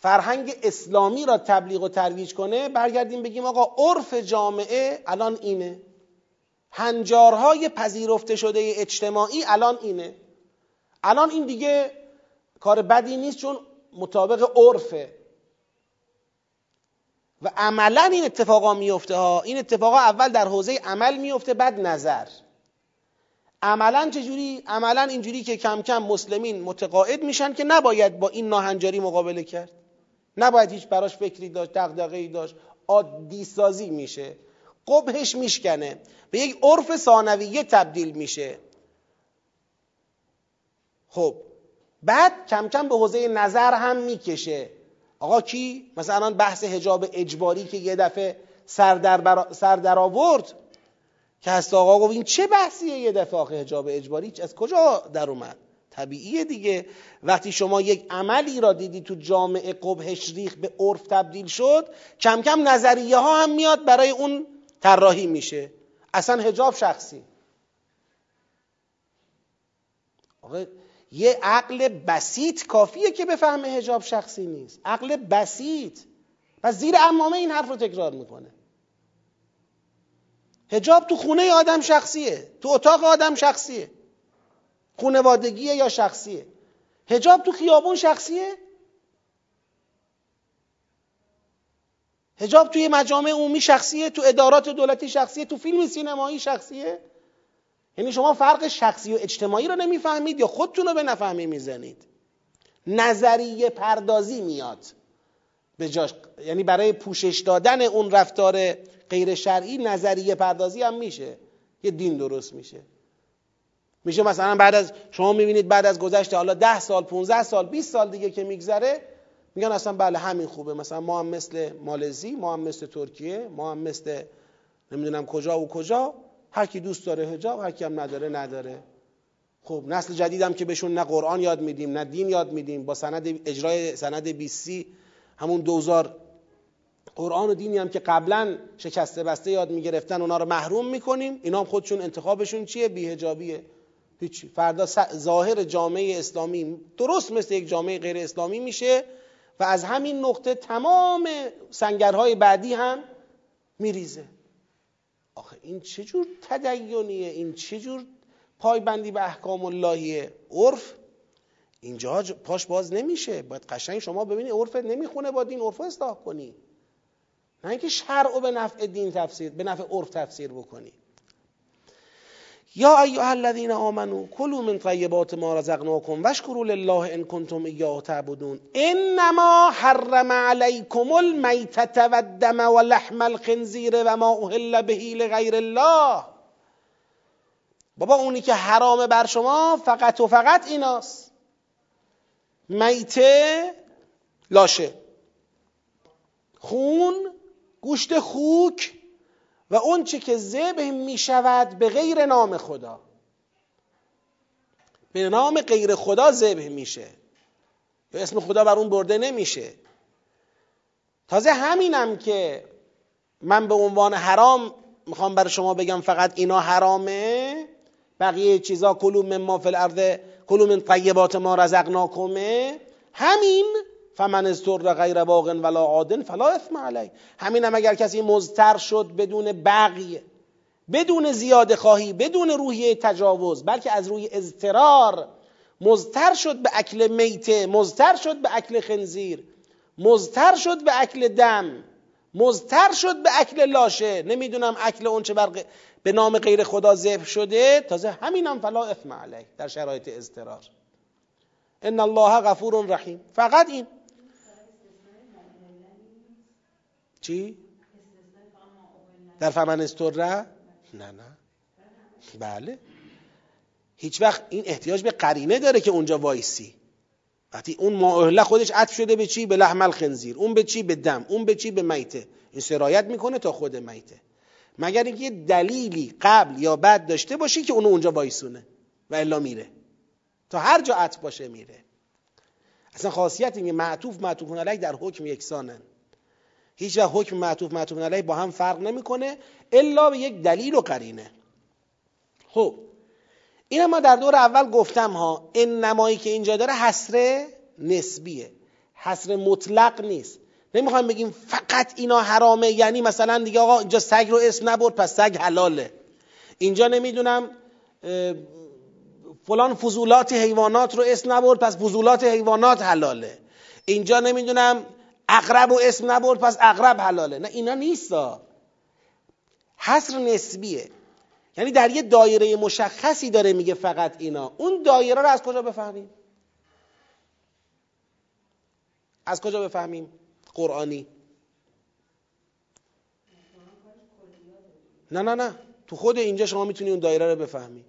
فرهنگ اسلامی را تبلیغ و ترویج کنه، برگردیم بگیم آقا عرف جامعه الان اینه، هنجارهای پذیرفته شده اجتماعی الان اینه، الان این دیگه کار بدی نیست چون مطابق عرفه. و عملا این اتفاقا میفته ها، این اتفاقا اول در حوزه عمل میفته بعد نظر. عملا چجوری؟ عملا اینجوری که کم کم مسلمین متقاعد میشن که نباید با این ناهنجاری مقابله کرد، نباید هیچ براش فکری داشت، دغدغه‌ای داشت، عادی سازی میشه، قبحش میشکنه، به یک عرف ثانویه تبدیل میشه. خب بعد کم کم به حوزه نظر هم میکشه. آقا کی مثلا بحث حجاب اجباری که یه دفعه سر در آورد که هست، آقا گفت این چه بحثیه یه دفعه آخه حجاب اجباری از کجا در اومد؟ طبیعیه دیگه، وقتی شما یک عملی را دیدی تو جامعه قبحش ریخ به عرف تبدیل شد، کم کم نظریه ها هم میاد برای اون طراحی میشه، اصلا حجاب شخصی. آقا یه عقل بسیط کافیه که بفهمه حجاب شخصی نیست، عقل بسیط. پس زیر عمامه این حرف رو تکرار میکنه، حجاب تو خونه آدم شخصیه، تو اتاق آدم شخصیه، خونوادگیه یا شخصیه، حجاب تو خیابون شخصیه، حجاب توی مجامع عمومی شخصیه، تو ادارات دولتی شخصیه، تو فیلم سینمایی شخصیه. یعنی شما فرق شخصی و اجتماعی رو نمیفهمید یا خودتون رو به نفهمی میزنید. نظریه پردازی میاد به جاش، یعنی برای پوشش دادن اون رفتار غیر شرعی نظریه پردازی هم میشه، یه دین درست میشه. مثلا بعد از شما میبینید بعد از گذشت حالا 10 سال 15 سال 20 سال دیگه که میگذره میگن اصلا بله همین خوبه، مثلا ما هم مثل مالزی، ما هم مثل ترکیه، ما هم مثل نمیدونم کجا و کجا، هر کی دوست داره حجاب، هر کی هم نداره. خب نسل جدیدم که بهشون نه قرآن یاد میدیم نه دین یاد میدیم، با سند اجرای سند 20 همون دوزار قرآن و دینی هم که قبلا شکسته بسته یاد میگرفتن اونا رو محروم میکنیم. اینا هم خودشون انتخابشون چیه؟ بیهجابیه، هیچی. فردا ظاهر جامعه اسلامی درست مثل یک جامعه غیر اسلامی میشه و از همین نقطه تمام سنگرهای بعدی هم میریزه. آخه این چجور تدینیه؟ این چجور پایبندی به احکام اللهیه؟ عرف اینجا پاش باز نمیشه. باید قشنگ شما ببینی عرفت نمیخونه با دین، عرف اصلاح کنی، نه اینکه شرع رو به نفع دین تفسیر، به نفع عرف تفسیر بکنی. یا ایها الذین آمنوا کلوا من طیبات ما رزقناکم واشکروا لله ان کنتم ایاه تعبدون. انما حرم علیکم المیتة والدم ولحم الخنزیر و ما اهل به لغیر الله. بابا اونی که حرام بر شما فقط و فقط ایناست، میته لاشه، خون گوشت خوک و اون چه که ذبح می شود به غیر نام خدا، به نام غیر خدا ذبح میشه یا اسم خدا بر اون برده نمیشه. تازه همینم که من به عنوان حرام میخوام بر شما بگم فقط اینا حرامه، بقیه چیزا کلوا مما فی الارض کلوا من طیبات ما رزقناکم، همین فمن استر غیر باغ ولا عادن فلا اثم علیه. همین هم اگر کسی مضطر شد بدون بغی، بدون زیاده خواهی، بدون روحیه تجاوز، بلکه از روی اضطرار مضطر شد به اکل میته، مضطر شد به اکل خنزیر، مضطر شد به اکل دم، مضطر شد به اکل لاشه، نمیدونم اکل اون چه به نام غیر خدا ذبح شده، تازه همین هم فلا اثم علیه در شرایط اضطرار. ان الله غفور رحیم. فقط این چی؟ در فمن استره؟ نه بله، هیچ وقت این احتیاج به قرینه داره که اونجا وایسی. وقتی اون ما اهله خودش عطف شده به چی؟ به لحم الخنزیر، اون به چی؟ به دم، اون به چی؟ به میته. این سرایت میکنه تا خود میته، مگر اینکه یه دلیلی قبل یا بعد داشته باشی که اونو اونجا وایسونه، و الا میره تا هر جا عطف باشه میره. اصلا خاصیت اینه معطوفون علیه در حکم یکسانن، هیچ وقت حکم معطوف علیه با هم فرق نمیکنه الا به یک دلیل و قرینه. خب اینم ما در دور اول گفتم ها، این نمایی که اینجا داره حصر نسبیه، حصر مطلق نیست. نمیخوایم بگیم فقط اینا حرامه، یعنی مثلا دیگه آقا اینجا سگ رو اسم نبرد پس سگ حلاله، اینجا نمیدونم فلان فضولات حیوانات رو اسم نبرد پس فضولات حیوانات حلاله، اینجا نمیدونم عقرب رو اسم نبرد پس عقرب حلاله. نه اینا نیستا، حصر نسبیه، یعنی در یه دایره مشخصی داره میگه فقط اینا. اون دایره رو از کجا بفهمیم؟ از کجا بفهمیم؟ قرآنی؟ نه تو خود اینجا شما میتونی اون دایره رو بفهمی.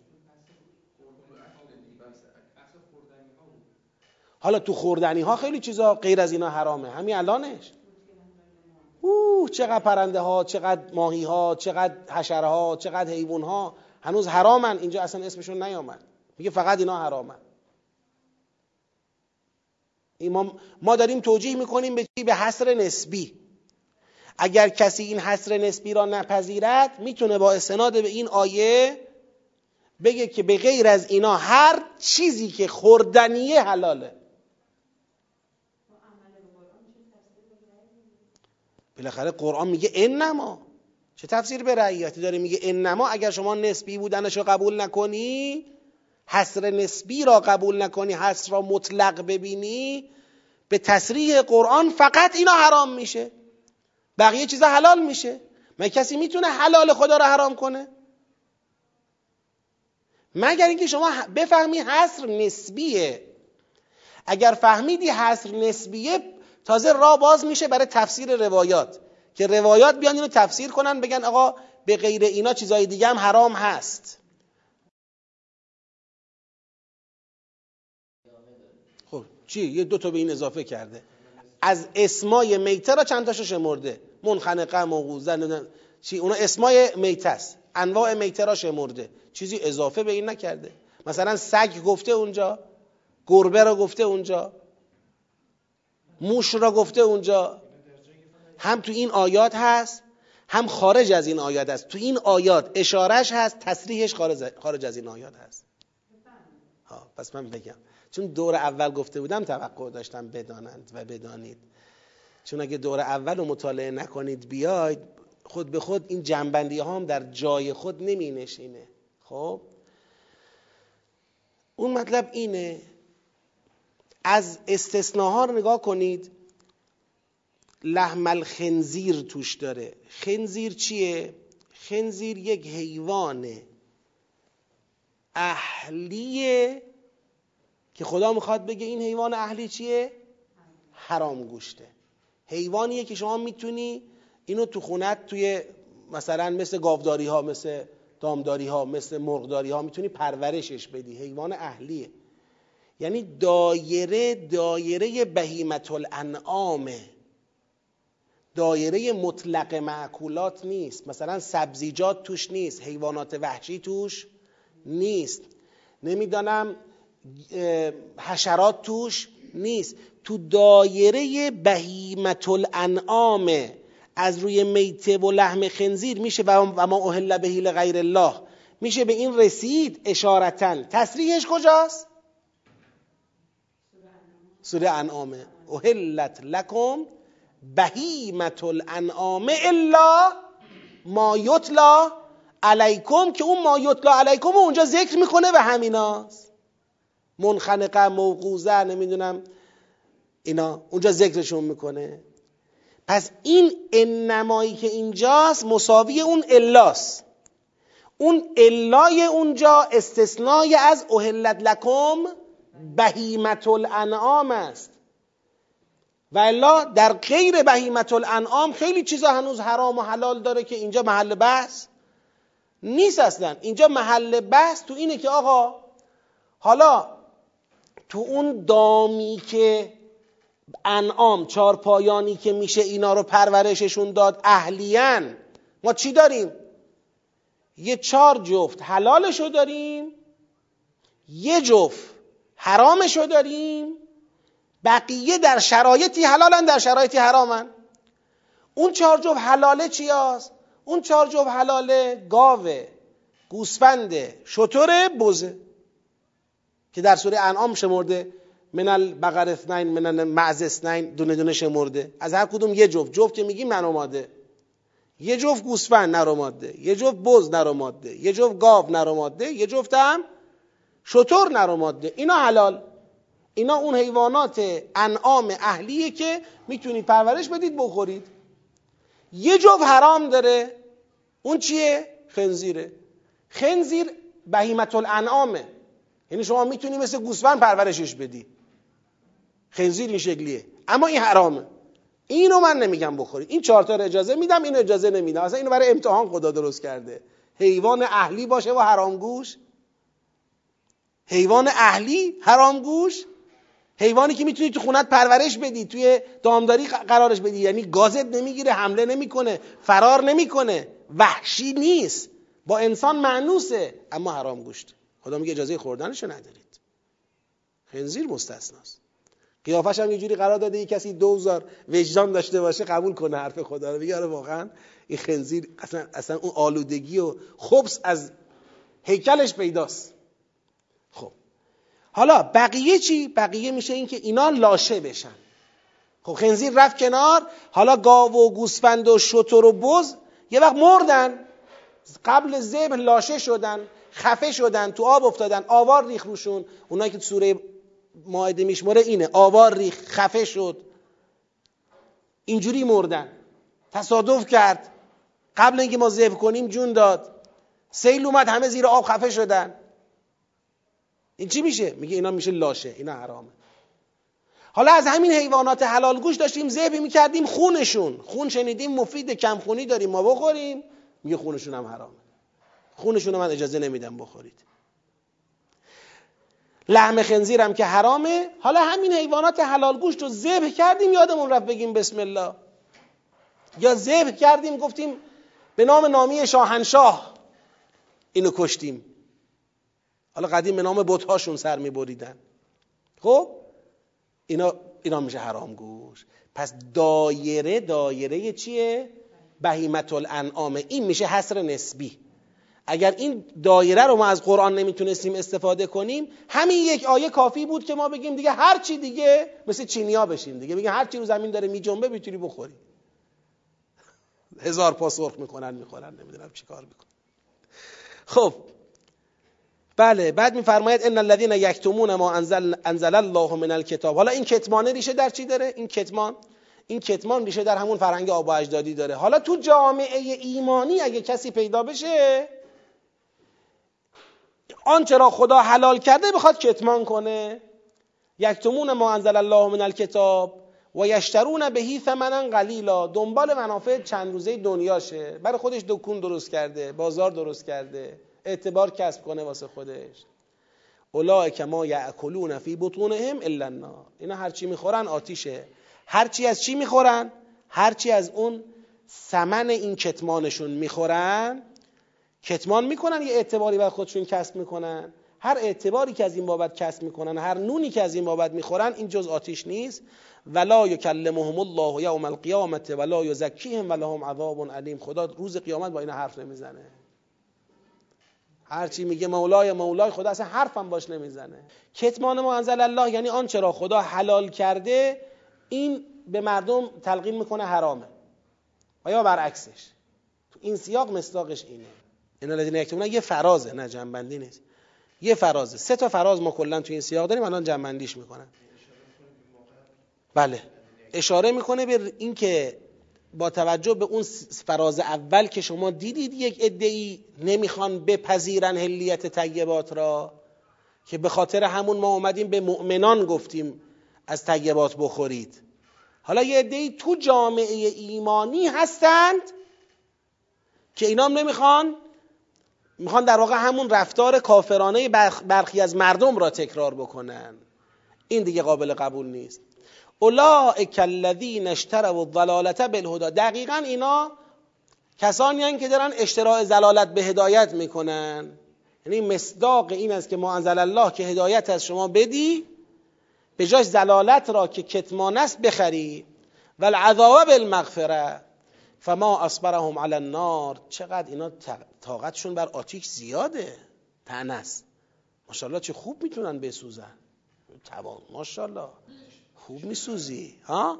حالا تو خوردنی ها خیلی چیزا غیر از اینا حرامه، همین الانش چقدر پرنده ها، چقدر ماهی ها، چقدر حشره ها، چقدر حیوان ها هنوز حرامن، اینجا اصلا اسمشون نیامد، میگه فقط اینا حرامن. ما داریم توجیه میکنیم به چی؟ به حصر نسبی. اگر کسی این حصر نسبی را نپذیرد میتونه با استناد به این آیه بگه که به غیر از اینا هر چیزی که خوردنیه حلاله. بالاخره قرآن میگه انما، چه تفسیر به رعیتی داره؟ میگه انما اگر شما نسبی بودنش رو قبول نکنی، حصر نسبی را قبول نکنی، حصر را مطلق ببینی، به تصریح قرآن فقط اینا حرام میشه، بقیه چیزا حلال میشه. مگه کسی میتونه حلال خدا را حرام کنه؟ مگر اینکه شما بفهمی حصر نسبیه. اگر فهمیدی حصر نسبیه، تازه راه باز میشه برای تفسیر روایات، که روایات بیان اینو تفسیر کنن، بگن آقا به غیر اینا چیزای دیگه هم حرام هست. خب چی؟ یه دو تا به این اضافه کرده، از اسمای میته را چند تاشو شمرده، منخنقه، موقوزه، چی اونا اسمای میته است، انواع میته را شمرده، چیزی اضافه به این نکرده. مثلا سگ گفته اونجا، گربه را گفته اونجا، موش را گفته اونجا، هم تو این آیات هست، هم خارج از این آیات هست. تو این آیات اشارهش هست، تصریحش خارج از این آیات هست. ها، پس من بگم، چون دور اول گفته بودم توقع داشتم بدانند و بدانید، چون اگه دور اول رو مطالعه نکنید بیاید، خود به خود این جنبندی ها هم در جای خود نمی نشینه. خب اون مطلب اینه، از استثناها رو نگاه کنید. لحم الخنزیر توش داره. خنزیر چیه؟ خنزیر یک حیوانه اهلیه که خدا میخواد بگه این حیوان اهلی چیه؟ حرام گوشته. حیوانیه که شما میتونی اینو تو خونت توی مثلا مثل گاوداری ها، مثل دامداری ها، مثل مرغداری ها میتونی پرورشش بدی. حیوان اهلیه، یعنی دایره بهیمة الانعامه، دایره مطلق معکولات نیست. مثلا سبزیجات توش نیست، حیوانات وحشی توش نیست، نمیدانم حشرات توش نیست. تو دایره بهیمة الانعامه. از روی میته و لحم خنزیر میشه و ما اهل به غیر الله، میشه به این رسید اشارتن. تصریحش کجاست؟ سوره انعامه. اهلت لکم بهیمة الانعام الا ما یتلا علیکم، که اون ما یتلا علیکم اونجا ذکر میکنه و همیناست. منخنقه، موقوزه، نمیدونم اینا اونجا ذکرشون میکنه. پس این انمایی که اینجاست مساوی اون الاست. اون الای اونجا استثنای از اهلت لکم بهیمة الانعام است، و الا در غیر بهیمة الانعام خیلی چیزا هنوز حرام و حلال داره که اینجا محل بحث نیست اصلا. اینجا محل بحث تو اینه که آقا حالا تو اون دامی که انعام، چارپایانی که میشه اینا رو پرورششون داد اهلیان، ما چی داریم؟ یه 4 جفت حلالشو داریم، یه جفت حرامشو داریم، بقیه در شرایطی حلالن در شرایطی حرامن. اون 4 جفت حلاله چی هست؟ اون 4 جفت حلاله گاوه، گوسفنده، شتره، بزه که در سوره انعام شمرده، من البقر اثنین من المعز اثنین، دونه دونه شمرده. از هر کدوم یه جفت. جفت که میگیم نر و ماده، یه جفت گوسفند نر و ماده، یه جفت بز نر و ماده، یه جفت گاو نر و ماده، یه جفت هم شتر نر و ماده. اینا حلال، اینا اون حیوانات انعام اهلیه که میتونید پرورش بدید بخورید. یه جفت حرام داره، اون چیه؟ خنزیره. خنزیر بهیمة الانعامه، یعنی شما میتونی مثل گوسفند پرورشش بدی. خنزیر این شکلیه، اما این حرامه. اینو من نمیگم بخورید. این 4 تا رو اجازه میدم، اینو اجازه نمیدم. اصلا اینو برای امتحان خدا درست کرده، حیوان اهلی باشه و حرامگوش. حیوان اهلی حرامگوش، حیوانی که میتونی تو خونت پرورش بدی، توی دامداری قرارش بدی، یعنی گازت نمیگیره، حمله نمیکنه، فرار نمیکنه، وحشی نیست، با انسان معنوسه، اما حرامگوشت. خدا میگه اجازه خوردنشو ندارید. خنزیر مستثناست. قیافش هم یه جوری قرار داده یه کسی 2000 وجدان داشته باشه قبول کنه حرف خدا رو. بگه آره واقعا این خنزیر اصلا اون آلودگی و خبث از هیکلش پیداست. خب حالا بقیه چی؟ بقیه میشه این که اینا لاشه بشن. خب خنزیر رفت کنار، حالا گاو و گوسفند و شتر و بز یه وقت مردن، قبل ذبح لاشه شدن، خفه شدن، تو آب افتادن، آوار ریخ روشون. اونایی که سوره مائده میشموره اینه، آوار ریخ، خفه شد، اینجوری مردن، تصادف کرد، قبل اینکه ما ذبح کنیم جون داد، سیل اومد همه زیر آب خفه شدن. این چی میشه؟ میگه اینا میشه لاشه، اینا حرامه. حالا از همین حیوانات حلال گوش داشتیم ذبح میکردیم، خونشون، خون شنیدیم مفید، کم خونی داریم ما بخوریم، میگه خونشون هم حرامه، خونشون رو من اجازه نمیدم بخورید. لحم خنزیرم که حرامه. حالا همین حیوانات حلال گوشت رو ذبح کردیم، یادمون رفت بگیم بسم الله، یا ذبح کردیم گفتیم به نام نامی شاهنشاه اینو کشتیم. حالا قدیم به نام بت‌هاشون سر می‌بریدن. خب اینا ایران میشه حرام گوش. پس دایره چیه؟ بهیمة الانعام. این میشه حصر نسبی. اگر این دایره رو ما از قرآن نمیتونستیم استفاده کنیم، همین یک آیه کافی بود که ما بگیم دیگه هر چی دیگه مثل چینیا بشیم دیگه، بگیم هر چی رو زمین داره میجنبه میتونی بخوری. 1000 پا سرخ میخورن نمیدونم چیکار میکنن. خب بله، بعد میفرماید ان الذين يكتمون ما انزل الله من الكتاب. حالا این کتمان ریشه در چی داره؟ این کتمان ریشه در همون فرهنگ آب و اجدادی داره. حالا تو جامعه ایمانی اگه کسی پیدا بشه آنچه را خدا حلال کرده بخواد کتمان کنه، یکتمون ما انزل الله من الکتاب و یشترون بهی ثمنا قلیلا، دنبال منافع چند روزه دنیاشه، برای خودش دکون درست کرده، بازار درست کرده، اعتبار کسب کنه واسه خودش. اولئک ما یاکلون فی بطونهم الا النار، اینا هر چی میخورن آتیشه. هر چی از چی میخورن؟ هر چی از اون ثمن این کتمانشون میخورن، کتمان میکنن، یه اعتباری بر خودشون کسب میکنن. هر اعتباری که از این بابت کسب میکنن، هر نونی که از این بابت میخورن، این جز آتش نیست. ولا یکلمهم الله یوم القیامه ولا یزکیهم ولهم عذاب علیم. خدا روز قیامت با اینا حرف نمیزنه. هر چی میگه مولای مولای، خدا اصلا حرفم باش نمیزنه. کتمان ما انزل الله یعنی آنچه را خدا حلال کرده این به مردم تلقین میکنه حرامه، و یا برعکسش. تو این سیاق مصداقش اینه. این الذین یکتمون یه فرازه، نه جنبندی نیست، یه فرازه. 3 فراز ما کلا تو این سیاق داریم، الان جنبندیش میکنن. بله، اشاره میکنه به این که با توجه به اون فراز اول که شما دیدید یک عده‌ای نمیخوان بپذیرن حلیت طیبات را، که به خاطر همون ما اومدیم به مؤمنان گفتیم از طیبات بخورید. حالا یه عده‌ای تو جامعه ایمانی هستند که اینا هم نمیخوان، میخوان در واقع همون رفتار کافرانه برخی از مردم را تکرار بکنن. این دیگه قابل قبول نیست. اولئک الذین اشتروا الضلالة بالهدی. دقیقاً اینا کسانی هستند که دارن اشتراء ضلالت به هدایت میکنن. یعنی مصداق این است که ما انزل الله که هدایت از شما بدی، به جاش ضلالت را که کتمان است بخری. والعذاب بالمغفره فما اصبرهم علی النار. چقدر اینا طاقتشون بر آتش زیاده، تنست. ماشاءالله چه خوب میتونن بسوزن. تمام، ماشاءالله خوب میسوزی ها.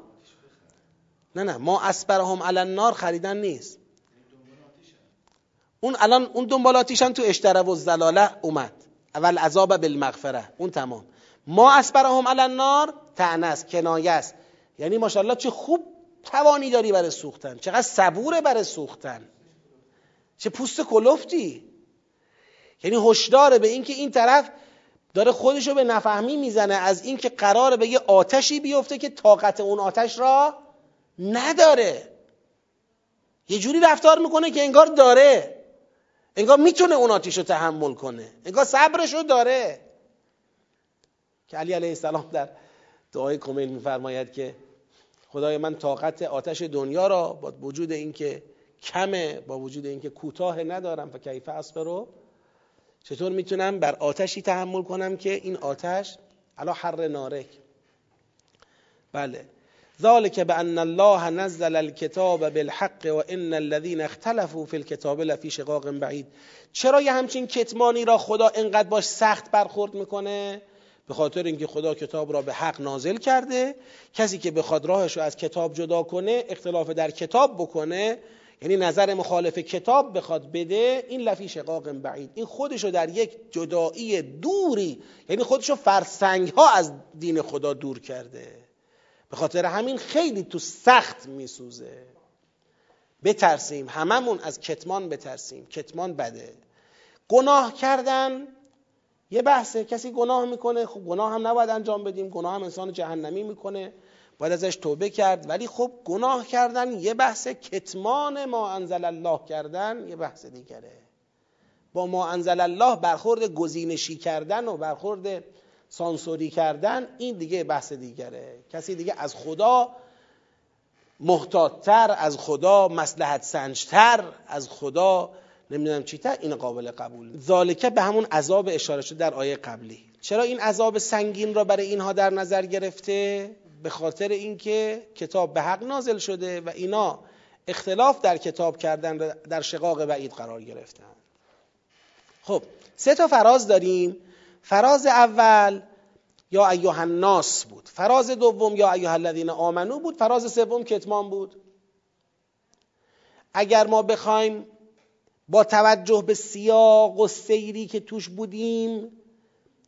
نه ما اصبرهم علی النار خریدن نیست، اون الان اون دنبال آتشن. تو اشتره و زلاله اومد اول عذاب بالمغفره، اون تمام. ما اصبرهم علی النار تعنس، کنایه است. یعنی ماشاءالله چه خوب توانی داری برای سوختن، چقدر صبوره برای سوختن، چه پوست کلفتی. یعنی هوشداره به اینکه این طرف داره خودشو به نفهمی میزنه از این که قراره به یه آتشی بیفته که طاقت اون آتش را نداره. یه جوری رفتار میکنه که انگار داره، انگار میتونه اون آتش رو تحمل کنه، انگار صبرشو داره. که علی علیه السلام در دعای کمیل میفرماید که خدای من طاقت آتش دنیا را با وجود این که کمه، با وجود این که کوتاه ندارم، فکیف اصبرو، چطور میتونم بر آتشی تحمل کنم که این آتش علا حر نارک. بله، ذالک بان الله نزل الکتاب بالحق و ان الذین اختلفوا فی الکتاب لفی شقاق بعید. چرا یه همچین کتمانی را خدا انقدر باش سخت برخورد میکنه؟ به خاطر اینکه خدا کتاب را به حق نازل کرده، کسی که بخواد راهش رو از کتاب جدا کنه، اختلاف در کتاب بکنه، یعنی نظر مخالف کتاب بخواد بده، این لفی شقاق بعید، این خودشو در یک جدایی دوری، یعنی خودشو فرسنگ ها از دین خدا دور کرده. به خاطر همین خیلی تو سخت میسوزه. بترسیم، هممون از کتمان بترسیم. کتمان بده. گناه کردن یه بحثه، کسی گناه میکنه، خب گناه هم نباید انجام بدیم، گناه هم انسان جهنمی میکنه، باید ازش توبه کرد. ولی خب گناه کردن یه بحثه، کتمان ما انزل الله کردن یه بحث دیگره. با ما انزل الله برخورد گزینشی کردن و برخورد سانسوری کردن، این دیگه بحث دیگره. کسی دیگه از خدا محتاط‌تر، از خدا مصلحت سنج‌تر، از خدا نمیدونم چی تر، این قابل قبول. ذالکه به همون عذاب اشاره شده در آیه قبلی. چرا این عذاب سنگین را برای اینها در نظر گرفته؟ به خاطر اینکه کتاب به حق نازل شده و اینا اختلاف در کتاب کردن و در شقاق بعید قرار گرفتن. خب سه تا فراز داریم. فراز اول یا ایها الناس بود، فراز دوم یا ایها الذین آمنو بود، فراز سوم کتمان بود. اگر ما بخوایم با توجه به سیاق و سیری که توش بودیم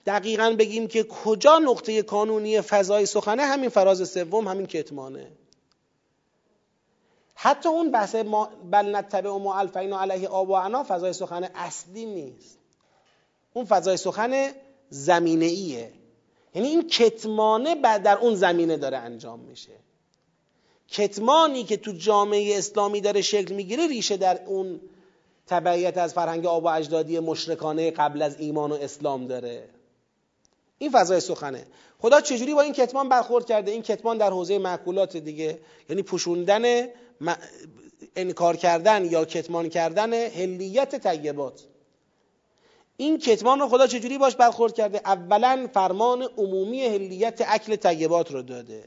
دقیقاً بگیم که کجا نقطه کانونی فضای سخنه، همین فراز سوم، همین کتمانه. حتی اون بحث بل نتبع ما الفینا علیه آباءنا فضای سخن اصلی نیست، اون فضای سخن زمینه ایه، یعنی این کتمانه در اون زمینه داره انجام میشه. کتمانی که تو جامعه اسلامی داره شکل میگیره ریشه در اون تبعیت از فرهنگ آبا اجدادی مشرکانه قبل از ایمان و اسلام داره. این فضای سخنه. خدا چجوری با این کتمان برخورد کرده؟ این کتمان در حوزه معقولات دیگه، یعنی پوشوندن، انکار کردن یا کتمان کردن حلیت طیبات. این کتمان رو خدا چجوری باش برخورد کرده؟ اولا فرمان عمومی حلیت اکل طیبات رو داده،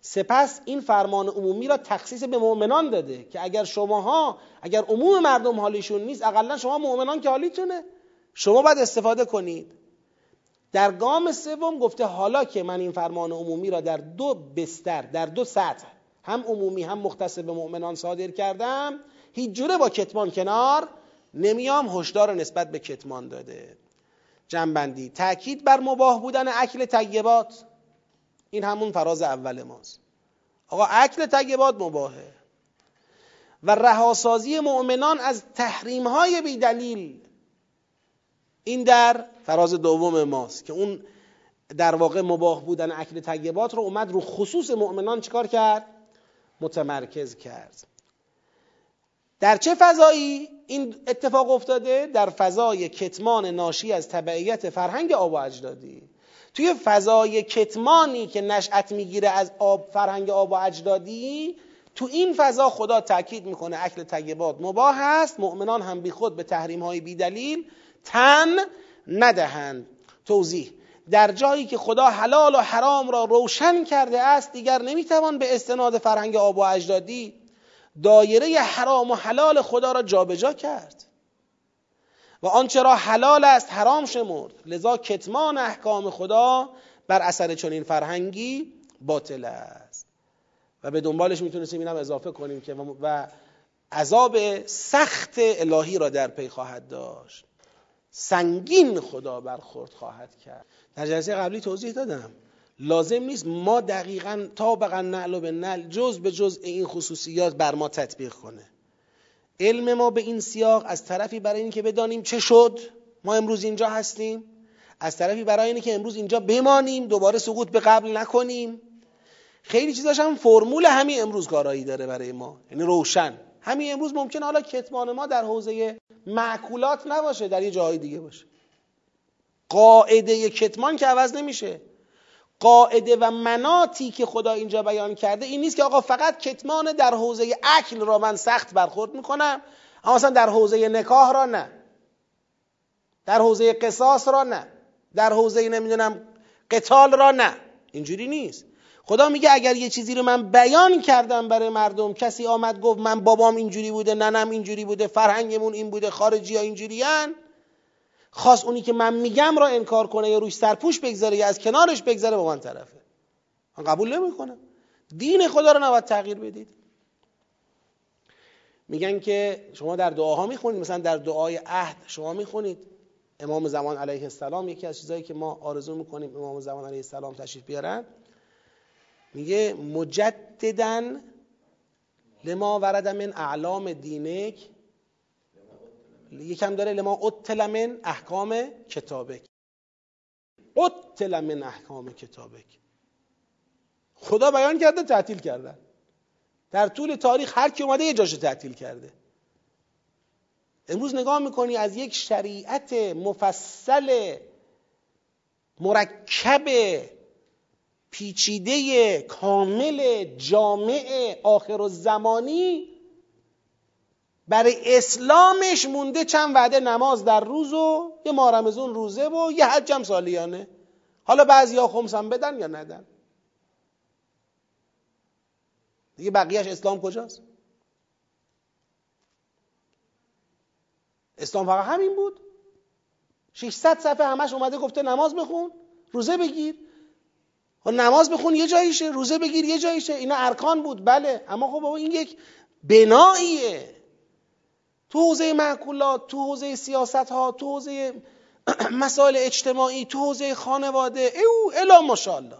سپس این فرمان عمومی را تخصیص به مؤمنان داده که اگر شماها، اگر عموم مردم حالیشون نیست، اقلا شما مؤمنان که حالیتونه، شما باید استفاده کنید. در گام سوم گفته حالا که من این فرمان عمومی را در دو بستر، در دو سطح، هم عمومی هم مختص به مؤمنان صادر کردم، هیچ جوره با کتمان کنار نمیام، هشدار نسبت به کتمان داده. جنبندی تأکید بر مباح بودن اکل طیبات، این همون فراز اول ماست. آقا اکل طیبات مباحه و رهاسازی مؤمنان از تحریم‌های بی دلیل، این در فراز دوم ماست که اون در واقع مباح بودن اکل طیبات رو اومد رو خصوص مؤمنان چیکار کرد؟ متمرکز کرد. در چه فضایی این اتفاق افتاده؟ در فضای کتمان ناشی از تبعیت فرهنگ آبا اجدادی. توی فضای کتمانی که نشأت میگیره از فرهنگ آبا اجدادی، تو این فضا خدا تاکید میکنه اکل طیبات مباح است، مؤمنان هم بی خود به تحریم های بی دلیل تن ندهند. توضیح: در جایی که خدا حلال و حرام را روشن کرده است دیگر نمیتوان به استناد فرهنگ آبا اجدادی دایره حرام و حلال خدا را جابجا کرد و آنچه را حلال است حرام شمرد، لذا کتمان احکام خدا بر اثر چنین فرهنگی باطل است. و به دنبالش میتونستیم اینم اضافه کنیم که و عذاب سخت الهی را در پی خواهد داشت، سنگین خدا برخورد خواهد کرد. در جلسه قبلی توضیح دادم لازم نیست ما دقیقاً طابقاً نعل به نعل جزء به جزء این خصوصیات بر ما تطبیق کنه. علم ما به این سیاق از طرفی برای اینکه بدانیم چه شد ما امروز اینجا هستیم، از طرفی برای اینکه امروز اینجا بمانیم، دوباره سقوط به قبل نکنیم. خیلی چیزاش هم فرمول همین امروز کارایی داره برای ما، یعنی روشن همین امروز. ممکنه حالا کتمان ما در حوزه معقولات نباشه، در یه جای دیگه باشه. قاعده کتمان که عوض نمیشه. قاعده و مناطی که خدا اینجا بیان کرده این نیست که آقا فقط کتمان در حوزه اکل را من سخت برخورد میکنم اما مثلا در حوزه نکاح را نه، در حوزه قصاص را نه، در حوزه نمیدونم قتال را نه. اینجوری نیست. خدا میگه اگر یه چیزی رو من بیان کردم برای مردم، کسی آمد گفت من بابام اینجوری بوده، ننم اینجوری بوده، فرهنگمون این بوده، خارجی ها اینجوریان، خاص اونی که من میگم را انکار کنه یا روش سرپوش بگذاره یا از کنارش بگذاره، با من طرفه، من قبول نمیکنم. دین خدا رو نباید تغییر بدید. میگن که شما در دعاها میخونید، مثلا در دعای عهد شما میخونید امام زمان علیه السلام، یکی از چیزایی که ما آرزو میکنیم امام زمان علیه السلام تشریف بیارن، میگه مجددن لما ورد من اعلام دینک، یکم داره لما اتل من احکام کتابک، اتل من احکام کتابک. خدا بیان کرده، تعطیل کردن. در طول تاریخ هر کی اومده یه جاشو تعطیل کرده. امروز نگاه میکنی از یک شریعت مفصل مرکب پیچیده کامل جامع آخر الزمانی برای اسلامش مونده چند وعده نماز در روز و یه ماه رمضان روزه و یه حجم سالیانه. حالا بعضیا خمس هم بدن یا ندن، دیگه بقیهش اسلام کجاست؟ اسلام فقط همین بود؟ 600 صفحه همش اومده گفته نماز بخون، روزه بگیر. نماز بخون یه جاییشه، روزه بگیر یه جاییشه، اینا ارکان بود بله، اما خب بابا این یک بناییه. تو حوزه معکولات، تو حوزه سیاست ها، تو حوزه مسائل اجتماعی، تو حوزه خانواده، ایو الا ماشاءالله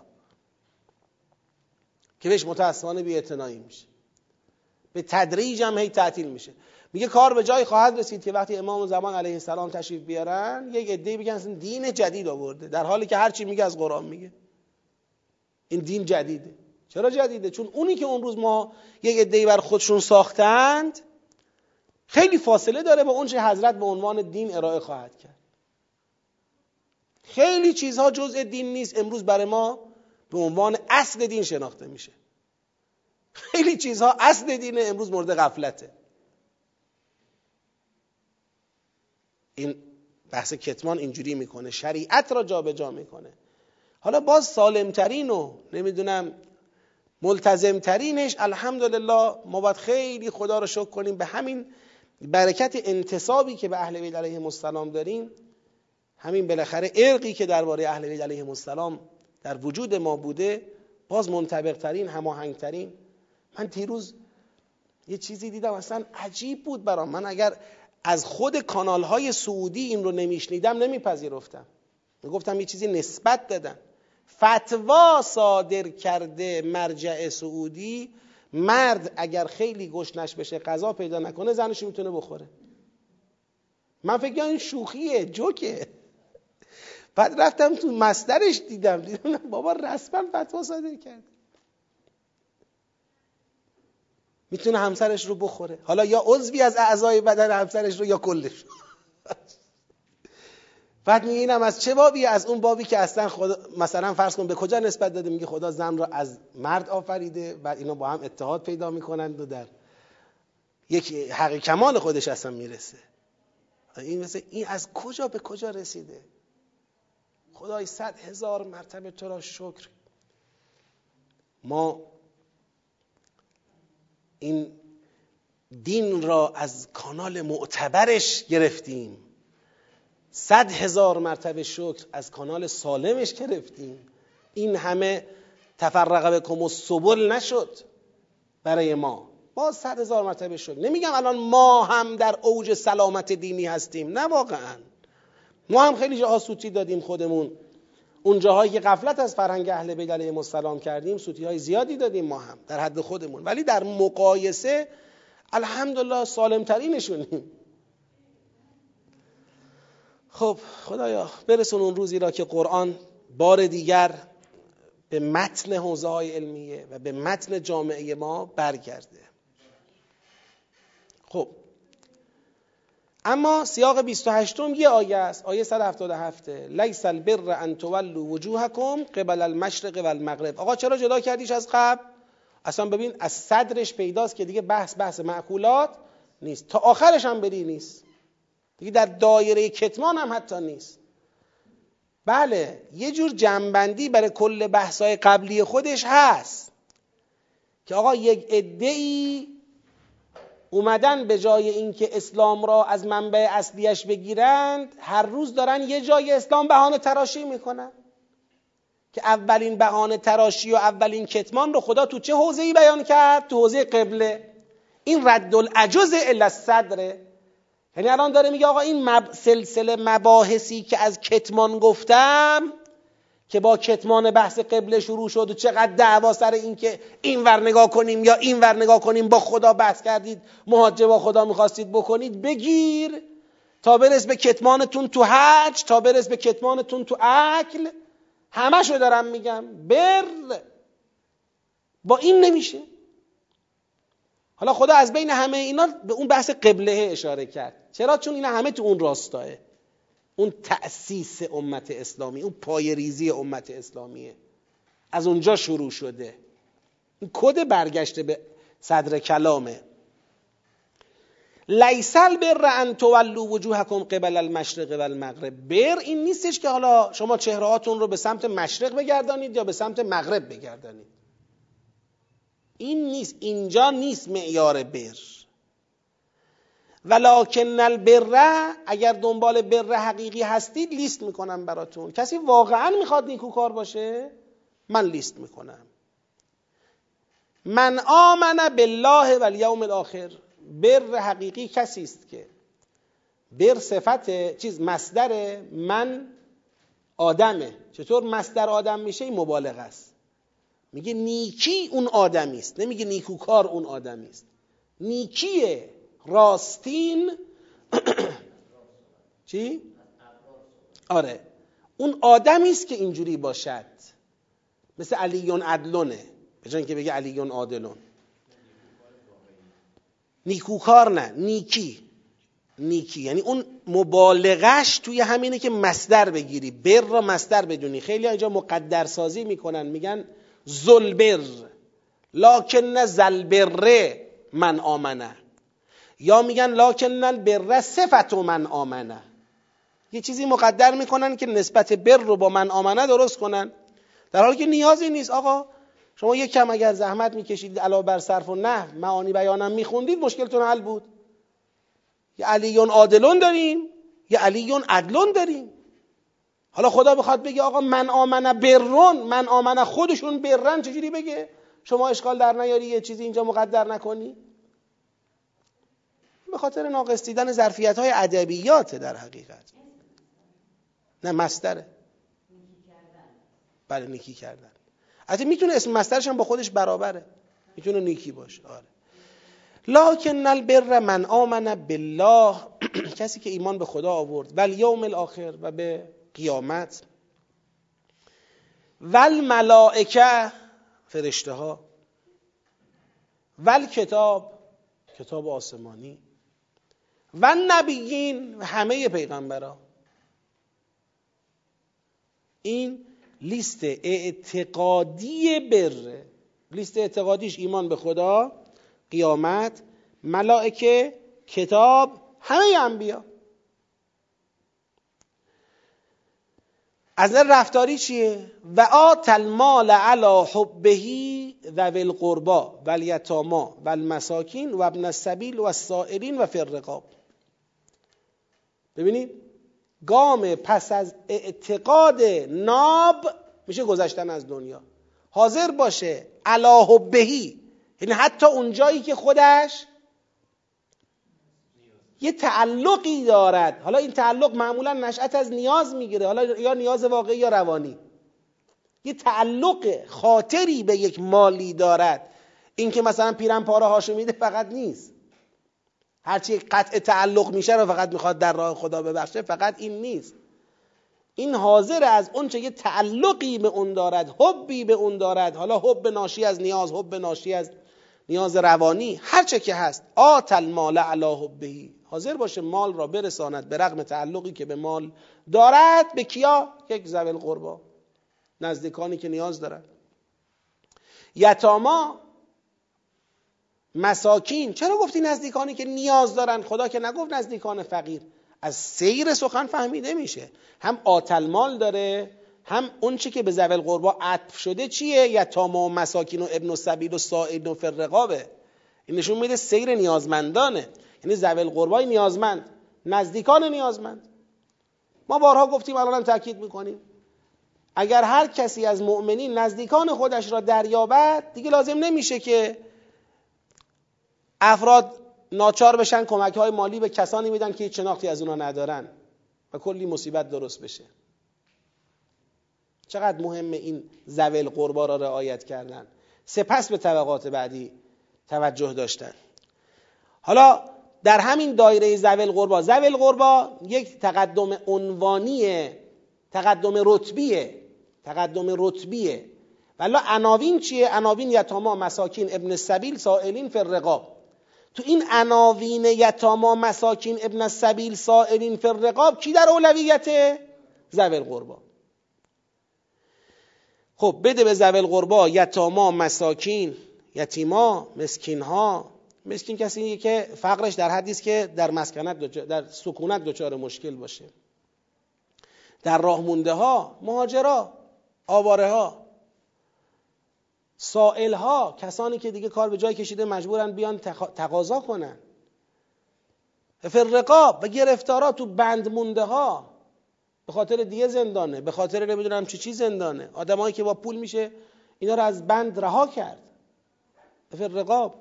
که بهش متاسفانه بی‌اعتنایی میشه، به تدریج هم هی تعطیل میشه. میگه کار به جایی خواهد رسید که وقتی امام زمان علیه السلام تشریف بیارن یک عده‌ای بگن اصلا دین جدید آورده، در حالی که هر چی میگه از قرآن میگه این دین جدیده. چرا جدیده؟ چون اونی که اون روز ما یک عده‌ای بر خودشون ساختند خیلی فاصله داره با اون چه حضرت به عنوان دین ارائه خواهد کرد. خیلی چیزها جزء دین نیست، امروز برای ما به عنوان اصل دین شناخته میشه. خیلی چیزها اصل دینه، امروز مورد غفلته. این بحث کتمان اینجوری میکنه، شریعت را جابجا میکنه. حالا باز سالمترین و نمیدونم ملتزمترینش الحمدلله ما باید خیلی خدا رو شکر کنیم، به همین برکت انتسابی که به اهل بیت علیهم السلام داریم، همین بالاخره ارقی که درباره اهل بیت علیهم السلام در وجود ما بوده باز منطبق ترین، هماهنگ ترین. من دیروز یه چیزی دیدم اصلا عجیب بود برام، من اگر از خود کانال‌های سعودی این رو نمیشنیدم نمیپذیرفتم، میگفتم یه چیزی نسبت دادن. فتوا صادر کرده مرجع سعودی، مرد اگر خیلی گشنش بشه غذا پیدا نکنه زنش میتونه بخوره. من فکر کردم این شوخیه، جوکه. بعد رفتم تو مصدرش دیدم بابا رسما فتوا صادر کرد، میتونه همسرش رو بخوره، حالا یا عضوی از اعضای بدن همسرش رو یا کلش. بعد میگه اینم از چه بابی؟ از اون بابی که اصلا خدا مثلا فرض کن به کجا نسبت داده، میگه خدا زن رو از مرد آفریده، بعد اینا با هم اتحاد پیدا میکنند و در یک حق کمال خودش اصلا میرسه. این مثلا این از کجا به کجا رسیده؟ خدای 100,000 مرتبه تو را شکر ما این دین را از کانال معتبرش گرفتیم، 100,000 مرتبه شکر از کانال سالمش گرفتیم، این همه تفرقه بکم و سبل نشد برای ما، باز 100,000 مرتبه شکر. نمیگم الان ما هم در اوج سلامت دینی هستیم، نه واقعا ما هم خیلی جاها سوتی دادیم خودمون، اون جاهایی که غفلت از فرهنگ اهل بیت علیهم السلام کردیم سوتی‌های زیادی دادیم ما هم در حد خودمون، ولی در مقایسه الحمدلله سالمترینشونیم. خب خدایا برسون اون روزی را که قرآن بار دیگر به متن حوزه‌های علمیه و به متن جامعه ما برگرده. خب اما سیاق 28 یه آیه است، آیه 177، لیس البر ان تولوا وجوهکم قبل المشرق و المغرب. آقا چرا جدا کردیش از قبل؟ اصلا ببین از صدرش پیداست که دیگه بحث معقولات نیست، تا آخرش هم بری نیست، دیگه در دایره کتمان هم حتی نیست. بله یه جور جنبندی برای کل بحث‌های قبلی خودش هست که آقا یک عده‌ای اومدن به جای اینکه اسلام را از منبع اصلیش بگیرند هر روز دارن یه جای اسلام بهانه تراشی میکنن، که اولین بهانه تراشی و اولین کتمان رو خدا تو چه حوزه‌ای بیان کرد؟ تو حوزه قبله. این رد العجز الی الصدر، یعنی الان داره میگه آقا این سلسله مباحثی که از کتمان گفتم که با کتمان بحث قبله شروع شد و چقدر دعوا سر این که این ور نگاه کنیم یا این ور نگاه کنیم، با خدا بحث کردید، محاجه با خدا میخواستید بکنید، بگیر تا برس به کتمانتون تو حج، تا برس به کتمانتون تو عقل، همه شو دارم میگم بر با این نمیشه. حالا خدا از بین همه اینا به اون بحث قبله اشاره کرد. چرا؟ چون اینا همه تو اون راستاه، اون تأسیس امت اسلامی، اون پایه‌ریزی امت اسلامیه، از اونجا شروع شده، این کد برگشته به صدر کلامه. لیس البر ان تولوا وجوهکم قبل المشرق و المغرب، بر این نیستش که حالا شما چهرهاتون رو به سمت مشرق بگردانید یا به سمت مغرب بگردانید، این نیست، اینجا نیست معیار بر. ولکن البره، اگر دنبال بره حقیقی هستید لیست میکنم براتون. کسی واقعا میخواد نیکوکار باشه من لیست میکنم. من آمن بالله و الیوم الاخر، بر حقیقی کسی است که، بر صفت چیز مصدر من آدمه. چطور مصدر آدم میشه؟ این مبالغه است. میگه نیکی اون آدمی است، نمیگه نیکوکار اون آدمی است. نیکیه راستین چی؟ آره، اون آدمی است که اینجوری باشد، مثل علیون عدلونه، به جای اینکه بگه علیون عادلون. نیکوکار نه، نیکی. نیکی یعنی اون مبالغهش توی همینه که مصدر بگیری، بر را مصدر بدونی. خیلی اینجا مقدر سازی میکنن، میگن زلبر، لکن زلبره من آمنه، یا میگن لکن البره صفت من آمنه. یه چیزی مقدر میکنن که نسبت بر رو با من آمنه درست کنن، در حالی که نیازی نیست. آقا شما یک کم اگر زحمت میکشید علاوه بر صرف و نحو معانی بیانم میخوندید مشکلتون حل بود. یه علیون عادلون داریم، یه علیون عدلون داریم. حالا خدا بخواد بگه آقا من آمنه برون، من آمنه خودشون برن، چجوری بگه؟ شما اشکال در نیاری یه چیزی اینجا مقدر نکنی؟ به خاطر ناقص دیدن ظرفیت‌های ادبیات در حقیقت. نه مصدره. بله نیکی کردن. حتی میتونه اسم مصدرش هم با خودش برابره، میتونه نیکی باشه. آره. لکن البر من آمن بالله، کسی که ایمان به خدا آورد، و الیوم الاخر و به قیامت، و الملائکه فرشته ها، و الکتاب کتاب آسمانی، و النبیین و همه پیغمبرها. این لیست اعتقادی بره. لیست اعتقادیش ایمان به خدا، قیامت، ملائکه، کتاب، همه انبیا. از نظر رفتاری چیه؟ و آت المال علی حبهی ذوی القربا و الیتاما و المساکین و ابن السبیل و السائلین و فی الرقاب. ببینید گام پس از اعتقاد ناب میشه گذشتن از دنیا. حاضر باشه علی حبهی، یعنی حتی اون جایی که خودش یه تعلقی دارد. حالا این تعلق معمولا نشأت از نیاز میگیره، حالا یا نیاز واقعی یا روانی. یه تعلق خاطری به یک مالی دارد، این که مثلا پیرم پاره هاشو میده فقط نیست. هرچی قطع تعلق میشه رو فقط میخواد در راه خدا ببخشه، فقط این نیست. این حاضر از اون چه یه تعلقی به اون دارد، حبی به اون دارد، حالا حب ناشی از نیاز، حب ناشی از نیاز روانی، هر چه که هست، آت المال علی حبهی، حاضر باشه مال را برساند به رغم تعلقی که به مال دارد. به کیا؟ یک ذوی القربا، نزدیکانی که نیاز دارد. یتاما، مساکین. چرا گفتی نزدیکانی که نیاز دارن؟ خدا که نگفت نزدیکان فقیر. از سیر سخن فهمیده میشه هم آت المال داره، هم اون چی که به ذوی القربا عطف شده چیه؟ یتاما و مساکین و ابن السبیل و سائلین و فی الرقابه. این نشون میده سیر نیازمندانه، یعنی ذوی القربای نیازمند، نزدیکان نیازمند. ما بارها گفتیم، الان هم تاکید میکنیم، اگر هر کسی از مؤمنین نزدیکان خودش را دریابد، دیگه لازم نمیشه که افراد ناچار بشن کمک‌های مالی به کسانی میدن که هیچ شناختی از اونا ندارن و کلی مصیبت درست بشه. چقدر مهمه این ذوی القربا را رعایت کردن، سپس به طبقات بعدی توجه داشتن. حالا در همین دایره ذوی القربا، ذوی القربا یک تقدم عنوانیه، تقدم رتبیه. والا عناوین چیه؟ عناوین یتاما، مساکین، ابن السبیل، سائلین، فی الرقاب. تو این عناوین یتاما، مساکین، ابن السبیل، سائلین، فی الرقاب، کی در اولویته؟ ذوی القربا. خب بده به ذوی القربا، یتاما، مساکین، یتیما، مسکینها. مسکین کسی که فقرش در حدی است که در مسکنت در سکونت دچار مشکل باشه، در راه مونده ها، مهاجرا، آواره ها. سائلها، کسانی که دیگه کار به جای کشیده مجبورن بیان تقاضا کنن. فرقاب و گرفتارا، تو بند مونده ها، به خاطر دیگه زندانه، به خاطر نمیدونم چی زندانه، آدمایی که با پول میشه اینا رو از بند رها کرد. فرقاب.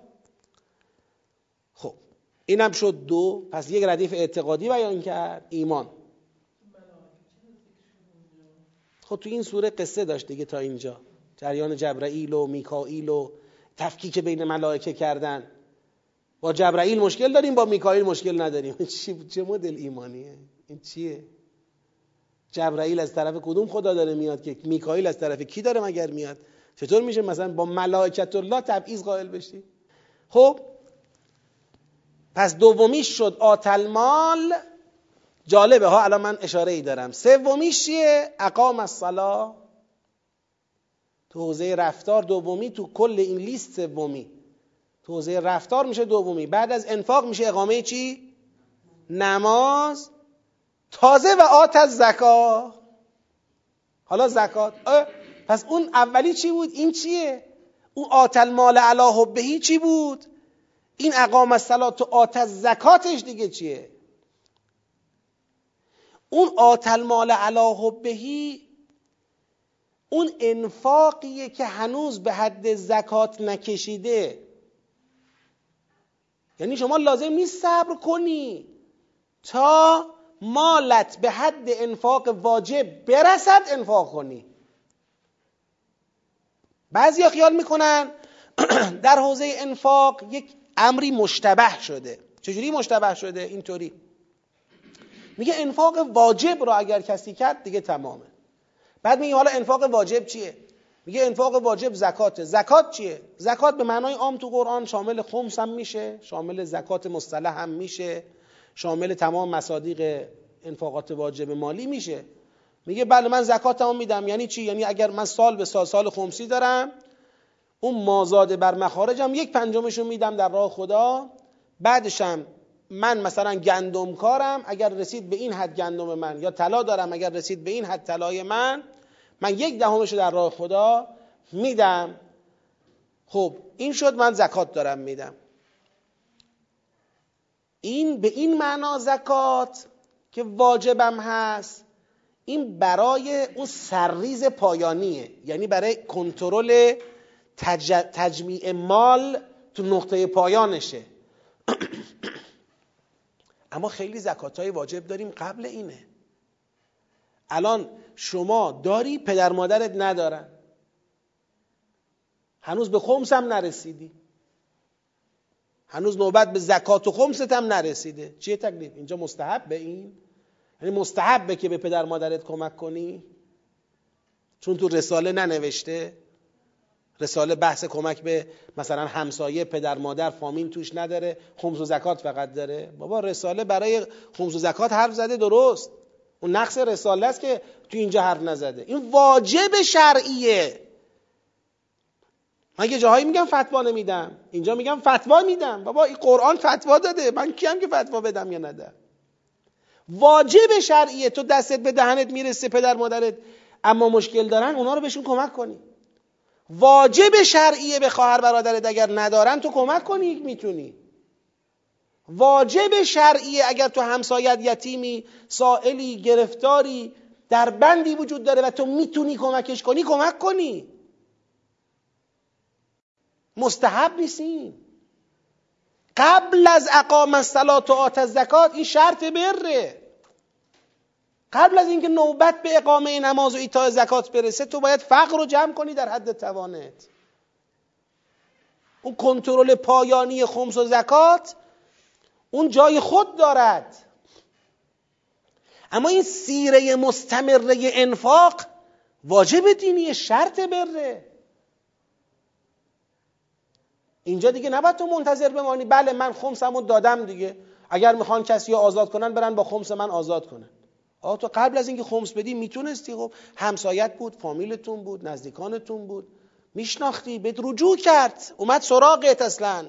خب اینم شد دو. پس یک ردیف اعتقادی بیان کرد، ایمان. خب تو این سوره قصه داشت دیگه تا اینجا، جریان جبرائیل و میکائیل و تفکیک بین ملائکه کردن. با جبرائیل مشکل داریم، با میکائیل مشکل نداریم. چه مدل ایمانیه این؟ چیه؟ جبرائیل از طرف کدوم خدا داره میاد؟ که میکائیل از طرف کی داره مگر میاد؟ چطور میشه مثلا با ملائکت الله تبعیض قائل بشی؟ خب پس دومیش شد آتلمال. جالبه ها، الان من اشاره ای دارم. سومیش چیه؟ اقام الصلاه. تو حوزه رفتار دومی، تو کل این لیست سومی. تو حوزه رفتار میشه دومی، بعد از انفاق میشه اقامه چی؟ نماز. تازه و آت از زکا. حالا زکات. پس اون اولی چی بود؟ این چیه؟ اون آت المال علی حبه چی بود؟ این اقام الصلاه و آت از زکاتش دیگه چیه؟ اون آت المال علی حبه اون انفاقیه که هنوز به حد زکات نکشیده. یعنی شما لازم نیست صبر کنی تا مالت به حد انفاق واجب برسد انفاق کنی. بعضیا خیال میکنن در حوزه انفاق یک امری مشتبه شده. چجوری مشتبه شده؟ اینطوری میگه انفاق واجب را اگر کسی کرد دیگه تمامه. بعد میگه حالا انفاق واجب چیه؟ میگه انفاق واجب زکاته. زکات چیه؟ زکات به معنای عام تو قرآن شامل خمس هم میشه، شامل زکات مصطلح هم میشه، شامل تمام مصادیق انفاقات واجب مالی میشه. میگه بله من زکاتمو میدم. یعنی چی؟ یعنی اگر من سال به سال خمسی دارم، اون مازاد بر مخارجم 1/5 میدم در راه خدا. بعدشم من مثلا گندم کارم، اگر رسید به این حد گندم من، یا طلا دارم اگر رسید به این حد طلای من 1/10 در راه خدا میدم. خب این شد من زکات دارم میدم. این به این معنا زکات که واجبم هست، این برای اون سرریز پایانیه، یعنی برای کنترل تجمیع مال تو نقطه پایانشه. اما خیلی زکات‌های واجب داریم قبل اینه. الان شما داری، پدر مادرت ندارن، هنوز به خمس هم نرسیدی، هنوز نوبت به زکات و خمست هم نرسیده. چیه تکلیف اینجا؟ مستحبه. این یعنی مستحبه که به پدر مادرت کمک کنی، چون تو رساله ننوشته. رساله بحث کمک به مثلا همسایه، پدر مادر، فامیل توش نداره، خمس و زکات فقط داره. بابا رساله برای خمس و زکات حرف زده، درست؟ اون نقص رساله است که تو اینجا حرف نزده. این واجب شرعیه. من یه جاهایی میگم فتوا نمیدم، اینجا میگم فتوا میدم. بابا این قرآن فتوا داده، من کیم که فتوا بدم یا ندم؟ واجب شرعیه. تو دستت به دهنت میرسه، پدر مادرت اما مشکل دارن، اونا رو بهشون کمک کنی. واجب شرعیه به خواهر برادرت اگر ندارن تو کمک کنی میتونی. واجب شرعیه اگر تو همسایت یتیمی، سائلی، گرفتاری، در بندی وجود داره و تو میتونی کمکش کنی، کمک کنی. مستحب نیستین. قبل از اقام الصلاه و آت الزکات این شرط بره. قبل از اینکه نوبت به اقامه نماز و ایتاء زکات برسه، تو باید فقر رو جمع کنی در حد توانت. اون کنترل پایانی خمس و زکات اون جای خود دارد، اما این سیره مستمره انفاق واجب دینی، شرط بره. اینجا دیگه نباید تو منتظر بمانی بله من خمسمو دادم دیگه، اگر میخوان کسی رو آزاد کنن برن با خمس من آزاد کنن. تو قبل از اینکه خمس بدی میتونستی، خب همسایت بود، فامیلتون بود، نزدیکانتون بود، میشناختی، بهت رجوع کرد، اومد سراغت، اصلا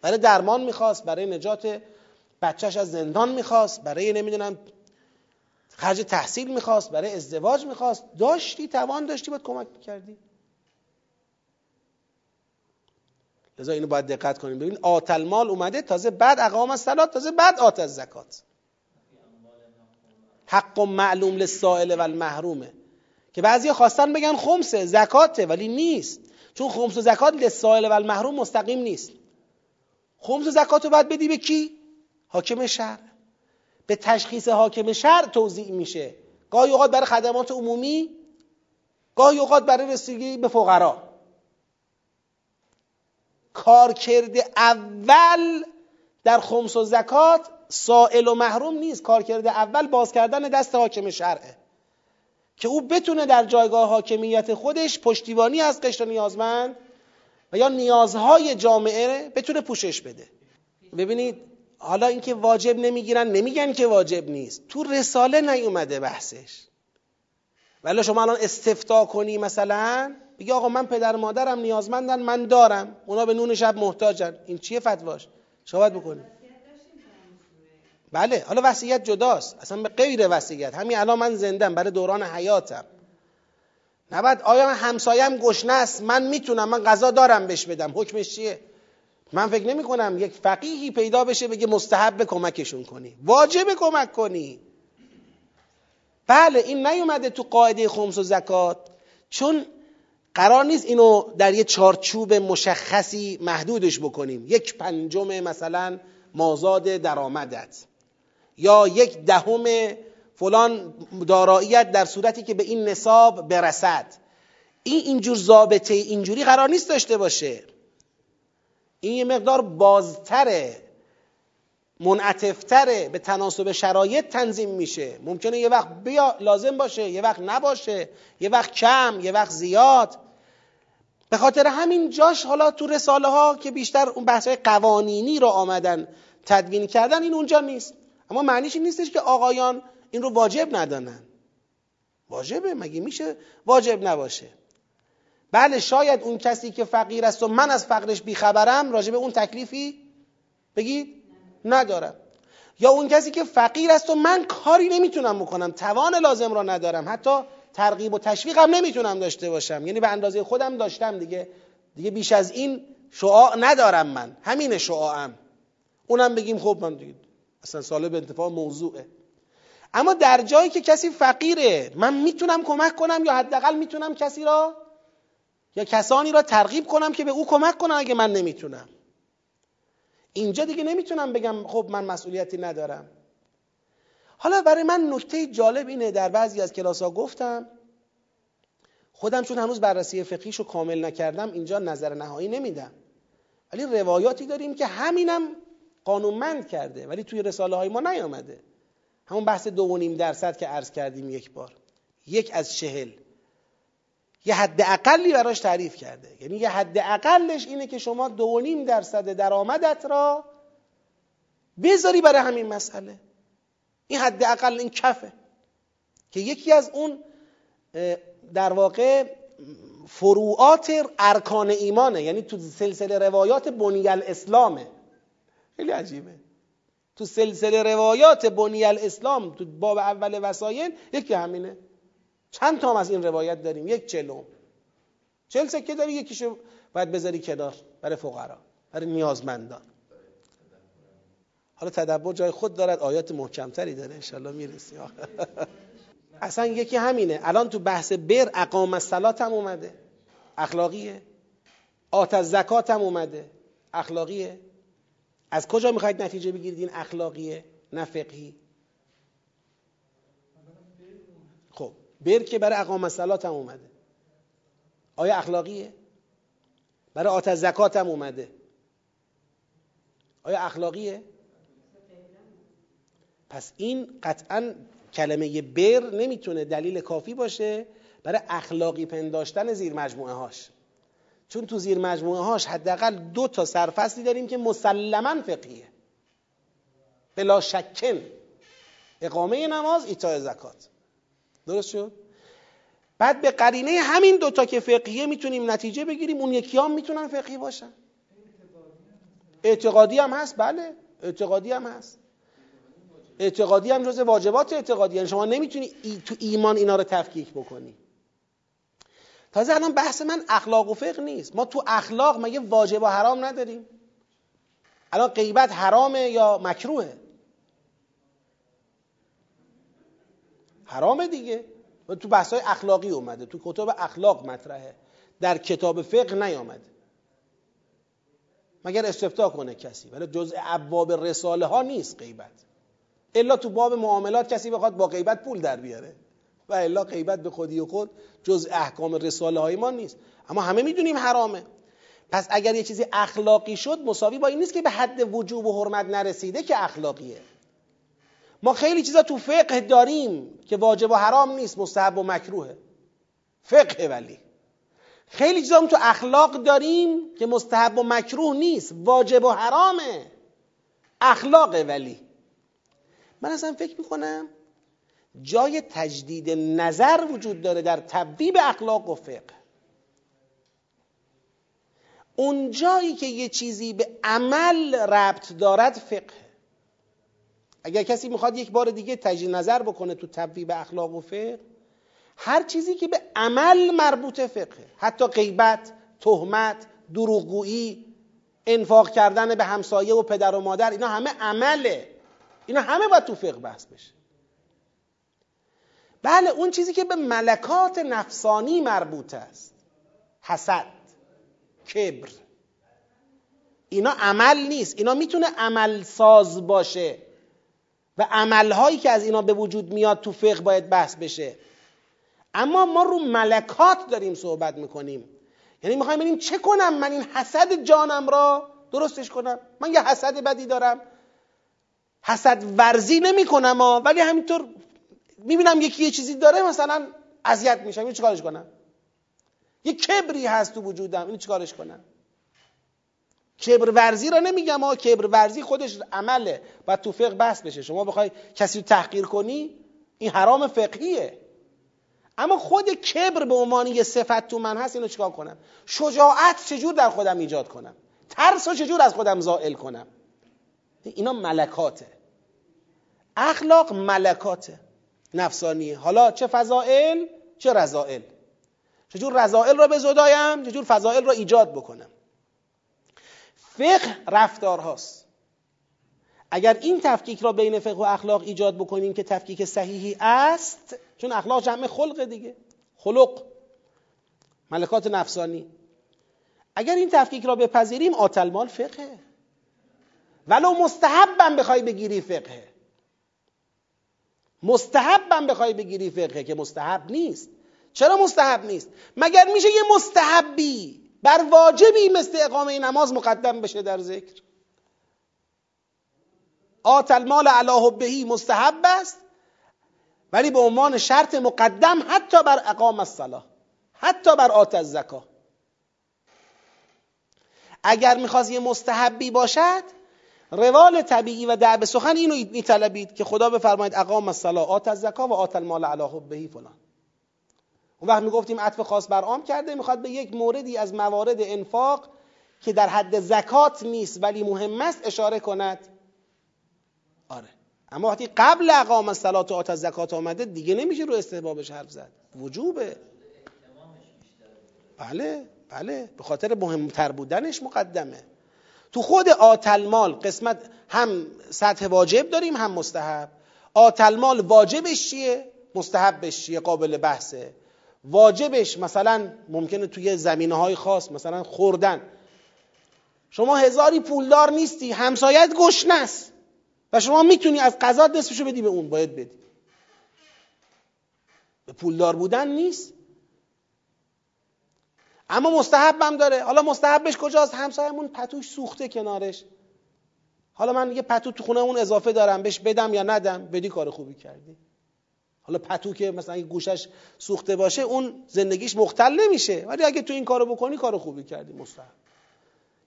برای درمان میخواست، برای نجات بچهش از زندان میخواست، برای نمیدونم خرج تحصیل میخواست، برای ازدواج میخواست، داشتی، توان داشتی، باید کمک میکردی. لذا اینو باید دقت کنیم. ببین آت المال اومده تازه بعد اقام الصلاه، تازه بعد آت الزکات. حق معلوم للسائل و المحرومه که بعضیا خواستن بگن خمسه زکاته، ولی نیست، چون خمس و زکات للسائل و المحروم مستقیم نیست. خمس و زکاتو باید بدی به کی؟ حاکم شهر. به تشخیص حاکم شهر توزیع میشه، گاهی اوقات برای خدمات عمومی، گاهی اوقات برای رسیدگی به فقرا. کارکرد اول در خمس و زکات سائل و محروم نیست. کارکرد اول باز کردن دست حاکم شرعه که او بتونه در جایگاه حاکمیت خودش پشتیبانی از قشر نیازمند و یا نیازهای جامعه بتونه پوشش بده. ببینید حالا اینکه واجب نمیگیرن، نمیگن که واجب نیست، تو رساله نیومده بحثش. ولی شما الان استفتاء کنی مثلا بگی آقا من پدر مادرم نیازمندن، من دارم، اونا به نون شب محتاجن، این چیه فتواش؟ شما باید بکنید. بله حالا وصیت جداست، اصلا به غیر وصیت. همین الان من زندم برای دوران حیاتم، نباید آیا من همسایم گشنه است، من میتونم، من غذا دارم بهش بدم، حکمش چیه؟ من فکر نمی کنم یک فقیهی پیدا بشه بگه مستحب کمکشون کنی، واجب کمک کنی. بله این نیومده تو قاعده خمس و زکات، چون قرار نیست اینو در یه چارچوب مشخصی محدودش بکنیم. 1/5 مثلا مازاد درآمدت یا 1/10 فلان داراییت در صورتی که به این نصاب برسد. اینجور ضابطه اینجوری قرار نیست داشته باشه. این یه مقدار بازتره، منعطف‌تره، به تناسب شرایط تنظیم میشه. ممکنه یه وقت لازم باشه، یه وقت نباشه، یه وقت کم، یه وقت زیاد. به خاطر همین جاش حالا تو رساله ها که بیشتر اون بحث‌های قوانینی رو آمدن تدوین کردن، این اونجا نیست. اما معنیش این نیستش که آقایان این رو واجب ندانن. واجبه، مگه میشه واجب نباشه؟ بله شاید اون کسی که فقیر است و من از فقرش بیخبرم، راجع به اون تکلیفی بگید ندارم. یا اون کسی که فقیر است و من کاری نمیتونم بکنم، توان لازم را ندارم، حتی ترغیب و تشویقم نمیتونم داشته باشم، یعنی به اندازه خودم داشتم دیگه بیش از این شعاع ندارم، من همین شعاعم. اونم بگیم خب من دیگه اصلا سالب انتفاع موضوعه. اما در جایی که کسی فقیره، من میتونم کمک کنم، یا حداقل میتونم کسی را یا کسانی را ترغیب کنم که به او کمک کنن اگه من نمیتونم. اینجا دیگه نمیتونم بگم خب من مسئولیتی ندارم. حالا برای من نکته جالب اینه، در بعضی از کلاس‌ها گفتم، خودم چون هنوز بررسی فقهیشو کامل نکردم اینجا نظر نهایی نمیدم، ولی روایاتی داریم که همینم قانونمند کرده ولی توی رساله های ما نیامده. همون بحث 2.5% که عرض کردیم، یک بار 1/40 یه حد اقلی براش تعریف کرده. یعنی یه حد اقلش اینه که شما 2.5% درآمدت را بذاری برای همین مسئله. این حد اقل، این کفه که یکی از اون در واقع فروعات ارکان ایمانه، یعنی تو سلسله روایات بنی الاسلامه. خیلی عجیبه، تو سلسله روایات بنی الاسلام تو باب اول وسایل یکی همینه. چند تا هم از این روایت داریم، 1/40 سکه داری، یکیشو باید بذاری کنار برای فقرا، برای نیازمندان. حالا تدبر جای خود دارد، آیات محکمتری داره، انشالله میرسی. اصلا یکی همینه. الان تو بحث بر اقام الصلاه هم اومده، اخلاقیه. آت الزکات هم اومده، اخلاقیه. از کجا میخواید نتیجه بگیرید این اخلاقیه نه فقهی؟ خب بر که برای اقامه صلات هم اومده، آیا اخلاقیه؟ برای آت زکات هم اومده، آیا اخلاقیه؟ پس این قطعا کلمه بر نمیتونه دلیل کافی باشه برای اخلاقی پنداشتن زیر مجموعه هاش، چون تو زیر مجموعه هاش حداقل 2 سرفصلی داریم که مسلماً فقهیه بلا شکن: اقامه نماز، ایتاء زکات. درست شد؟ بعد به قرینه همین 2 که فقهیه میتونیم نتیجه بگیریم اون یکی هم میتونن فقهی باشن. اعتقادی هم هست. بله اعتقادی هم هست، اعتقادی هم جز واجبات اعتقادی، یعنی شما نمیتونی تو ایمان اینا رو تفکیک بکنی. تازه الان بحث من اخلاق و فقه نیست. ما تو اخلاق مگه واجب و حرام نداریم؟ الان غیبت حرامه یا مکروهه؟ حرامه دیگه. تو بحث‌های اخلاقی اومده، تو کتاب اخلاق مطرحه، در کتاب فقه نیامده. مگر استفتاء کنه کسی، ولی جزء ابواب رساله ها نیست غیبت، الا تو باب معاملات کسی بخواد با غیبت پول در بیاره، و الا غیبت به خودی و خود جزء احکام رساله های ما نیست. اما همه میدونیم حرامه. پس اگر یه چیزی اخلاقی شد مساوی با این نیست که به حد وجوب و حرمت نرسیده که اخلاقیه. ما خیلی چیزا تو فقه داریم که واجب و حرام نیست، مستحب و مکروهه، فقه. ولی خیلی چیزا هم تو اخلاق داریم که مستحب و مکروه نیست، واجب و حرامه، اخلاقه. ولی من اصلا فکر میکنم جای تجدید نظر وجود داره در تبدیل اخلاق و فقه. اون جایی که یه چیزی به عمل ربط دارد فقه. اگر کسی میخواد یک بار دیگه تجدید نظر بکنه تو تبدیل اخلاق و فقه، هر چیزی که به عمل مربوط فقه، حتی غیبت، تهمت، دروغگویی، انفاق کردن به همسایه و پدر و مادر، اینا همه عمله، اینا همه باید تو فقه بحث بشه. بله، اون چیزی که به ملکات نفسانی مربوط است، حسد، کبر، اینا عمل نیست، اینا میتونه عمل ساز باشه و عملهایی که از اینا به وجود میاد تو فقه باید بحث بشه. اما ما رو ملکات داریم صحبت میکنیم، یعنی میخوایم ببینیم چه کنم من این حسد جانم را درستش کنم. من یه حسد بدی دارم، حسد ورزی نمی کنم ولی همینطور میبینم یکی یه چیزی داره مثلا اذیت میشم، اینو چیکارش کنم؟ یه کبری هست تو وجودم، اینو چیکارش کنم؟ کبر ورزی را نمیگم، کبر ورزی خودش عمله، باید تو فقه بحث بشه. شما بخوای کسی رو تحقیر کنی این حرام فقهیه. اما خود کبر به عنوان یه صفت تو من هست، اینو چیکار کنم؟ شجاعت چجور در خودم ایجاد کنم؟ ترس رو چجور از خودم زائل کنم؟ اینا ملکاته. اخلاق ملکاته نفسانی، حالا چه فضائل چه رذائل. چجور رذائل را بزدایم، چجور فضائل را ایجاد بکنم. فقه رفتار هاست. اگر این تفکیک را بین فقه و اخلاق ایجاد بکنیم که تفکیک صحیحی است، چون اخلاق جمع خلق دیگه، خلق ملکات نفسانی، اگر این تفکیک را بپذیریم آتلمال فقهه، ولو مستحبم بخوای بگیری فقهه، مستحبم بخوای بگیری فقهه که مستحب نیست. چرا مستحب نیست؟ مگر میشه یه مستحبی بر واجبی مثل اقامه نماز مقدم بشه در ذکر؟ آت المال علی حبه مستحب است، ولی به عنوان شرط مقدم حتی بر اقامه الصلاه، حتی بر آت الزکا. اگر میخواست یه مستحبی باشد، روال طبیعی و دعب سخن اینو میطلبید که خدا بفرماید اقامه الصلاه، آت الزکا و آت المال علی حبه فلان. اون وقت میگفتیم عطف خاص بر عام کرده، میخواد به یک موردی از موارد انفاق که در حد زکات نیست ولی مهم است اشاره کند. آره، اما وقتی قبل اقامه الصلاه و آت الزکات آمده دیگه نمیشه رو استحبابش حرف زد، وجوبه. بله بله، به خاطر مهمتر بودنش مقدمه. تو خود آت المال قسمت هم سطح واجب داریم هم مستحب. آت المال واجبش چیه؟ مستحبش چیه؟ قابل بحثه. واجبش مثلا ممکنه توی زمینه‌های خاص، مثلا خوردن، شما هزاری پولدار نیستی، همسایت گشنه است و شما میتونی از قضا نصفشو بدی به اون، باید بدی. به پولدار بودن نیست. اما مستحبم داره. حالا مستحبش کجاست؟ همسایمون پتوش سوخته کنارش، حالا من یه پتو تو خونه‌مون اضافه دارم، بهش بدم یا ندم؟ بدی، کار خوبی کردی. حالا پتو که مثلا اگه گوشش سوخته باشه اون زندگیش مختل نمیشه، ولی اگه تو این کارو بکنی کار خوبی کردی، مستحب.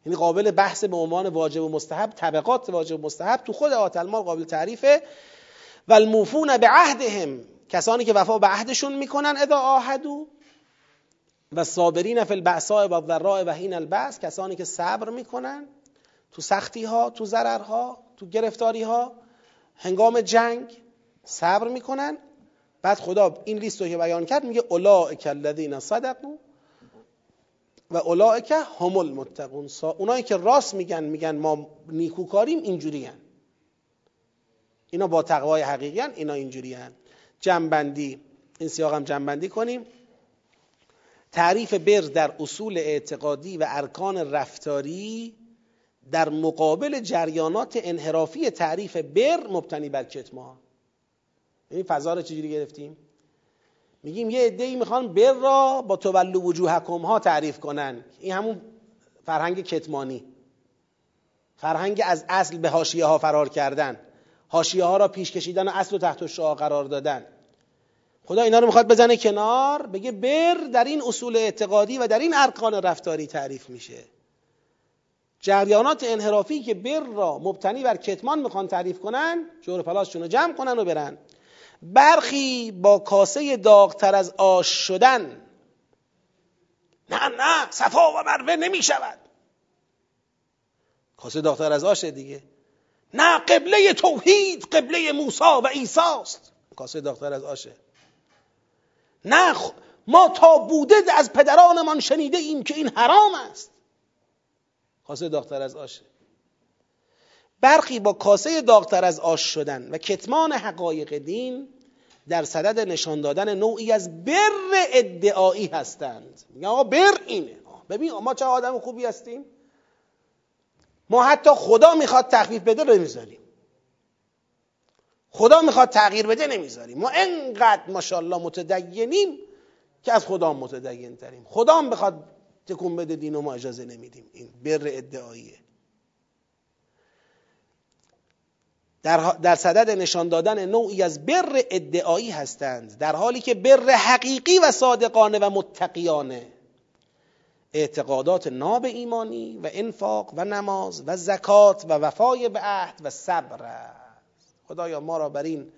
یعنی قابل بحث به عنوان واجب و مستحب، طبقات واجب و مستحب تو خود آت المال قابل تعریفه. و الموفون به عهدهم، کسانی که وفا به عهدشون میکنن، اذا عاهدوا، و صابرین فی البأساء و الضراء و حین البأس، کسانی که صبر میکنن تو سختی ها، تو ضرر ها، تو گرفتاری ها، هنگام جنگ صبر میکنن. بعد خدا این لیست رو که بیان کرد میگه اولئک الذین صدقوا و اولئک هم المتقون، اونایی که راست میگن ما نیکوکاریم اینجوری هن. اینا با تقوای حقیقی هن، اینا اینجوری هن. جنبندی، این سیاق هم جنبندی کنیم. تعریف بر در اصول اعتقادی و ارکان رفتاری در مقابل جریانات انحرافی تعریف بر مبتنی بر کتمان. این فضا رو چجوری گرفتیم؟ میگیم یه عده‌ای میخوان بر را با تولو وجوهکم ها تعریف کنن، این همون فرهنگ کتمانی، فرهنگ از اصل به حاشیه ها فرار کردن، حاشیه ها را پیش کشیدن و اصل و تحت الشعاع قرار دادن. خدا اینا رو میخواد بزنه کنار، بگه بر در این اصول اعتقادی و در این ارکان رفتاری تعریف میشه. جریانات انحرافی که بر را مبتنی بر کتمان میخوان تعریف کنن، جور پلاسشون رو جمع کنن و برن. برخی با کاسه داغتر از آش شدن، نه صفا و مروه نمی شود. کاسه داغتر از آشه دیگه، نه قبله توحید قبله موسی و عیسی است. کاسه داغتر از آشه. نه ما تا بوده از پدرانمان شنیده ایم که این حرام است. کاسه داغتر از آشه. برخی با کاسه داغتر از آش شدن و کتمان حقایق دین در صدد نشان دادن نوعی از بر ادعایی هستند. میگن آقا بر اینه، ببین ما چه آدم خوبی هستیم، ما حتی خدا میخواد تخفیف بده نمیذاریم، خدا میخواد تغییر بده نمیذاریم، ما انقدر ماشاءالله متدینیم که از خدا متدین تریم، خدا هم بخواد تکون بده دین و ما اجازه نمیدیم. این بر ادعاییه. در صدد نشان دادن نوعی از بر ادعایی هستند، در حالی که بر حقیقی و صادقانه و متقیانه اعتقادات ناب ایمانی و انفاق و نماز و زکات و وفای به عهد و صبر است. خدایا ما را بر این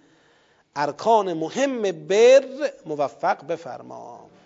ارکان مهم بر موفق بفرما.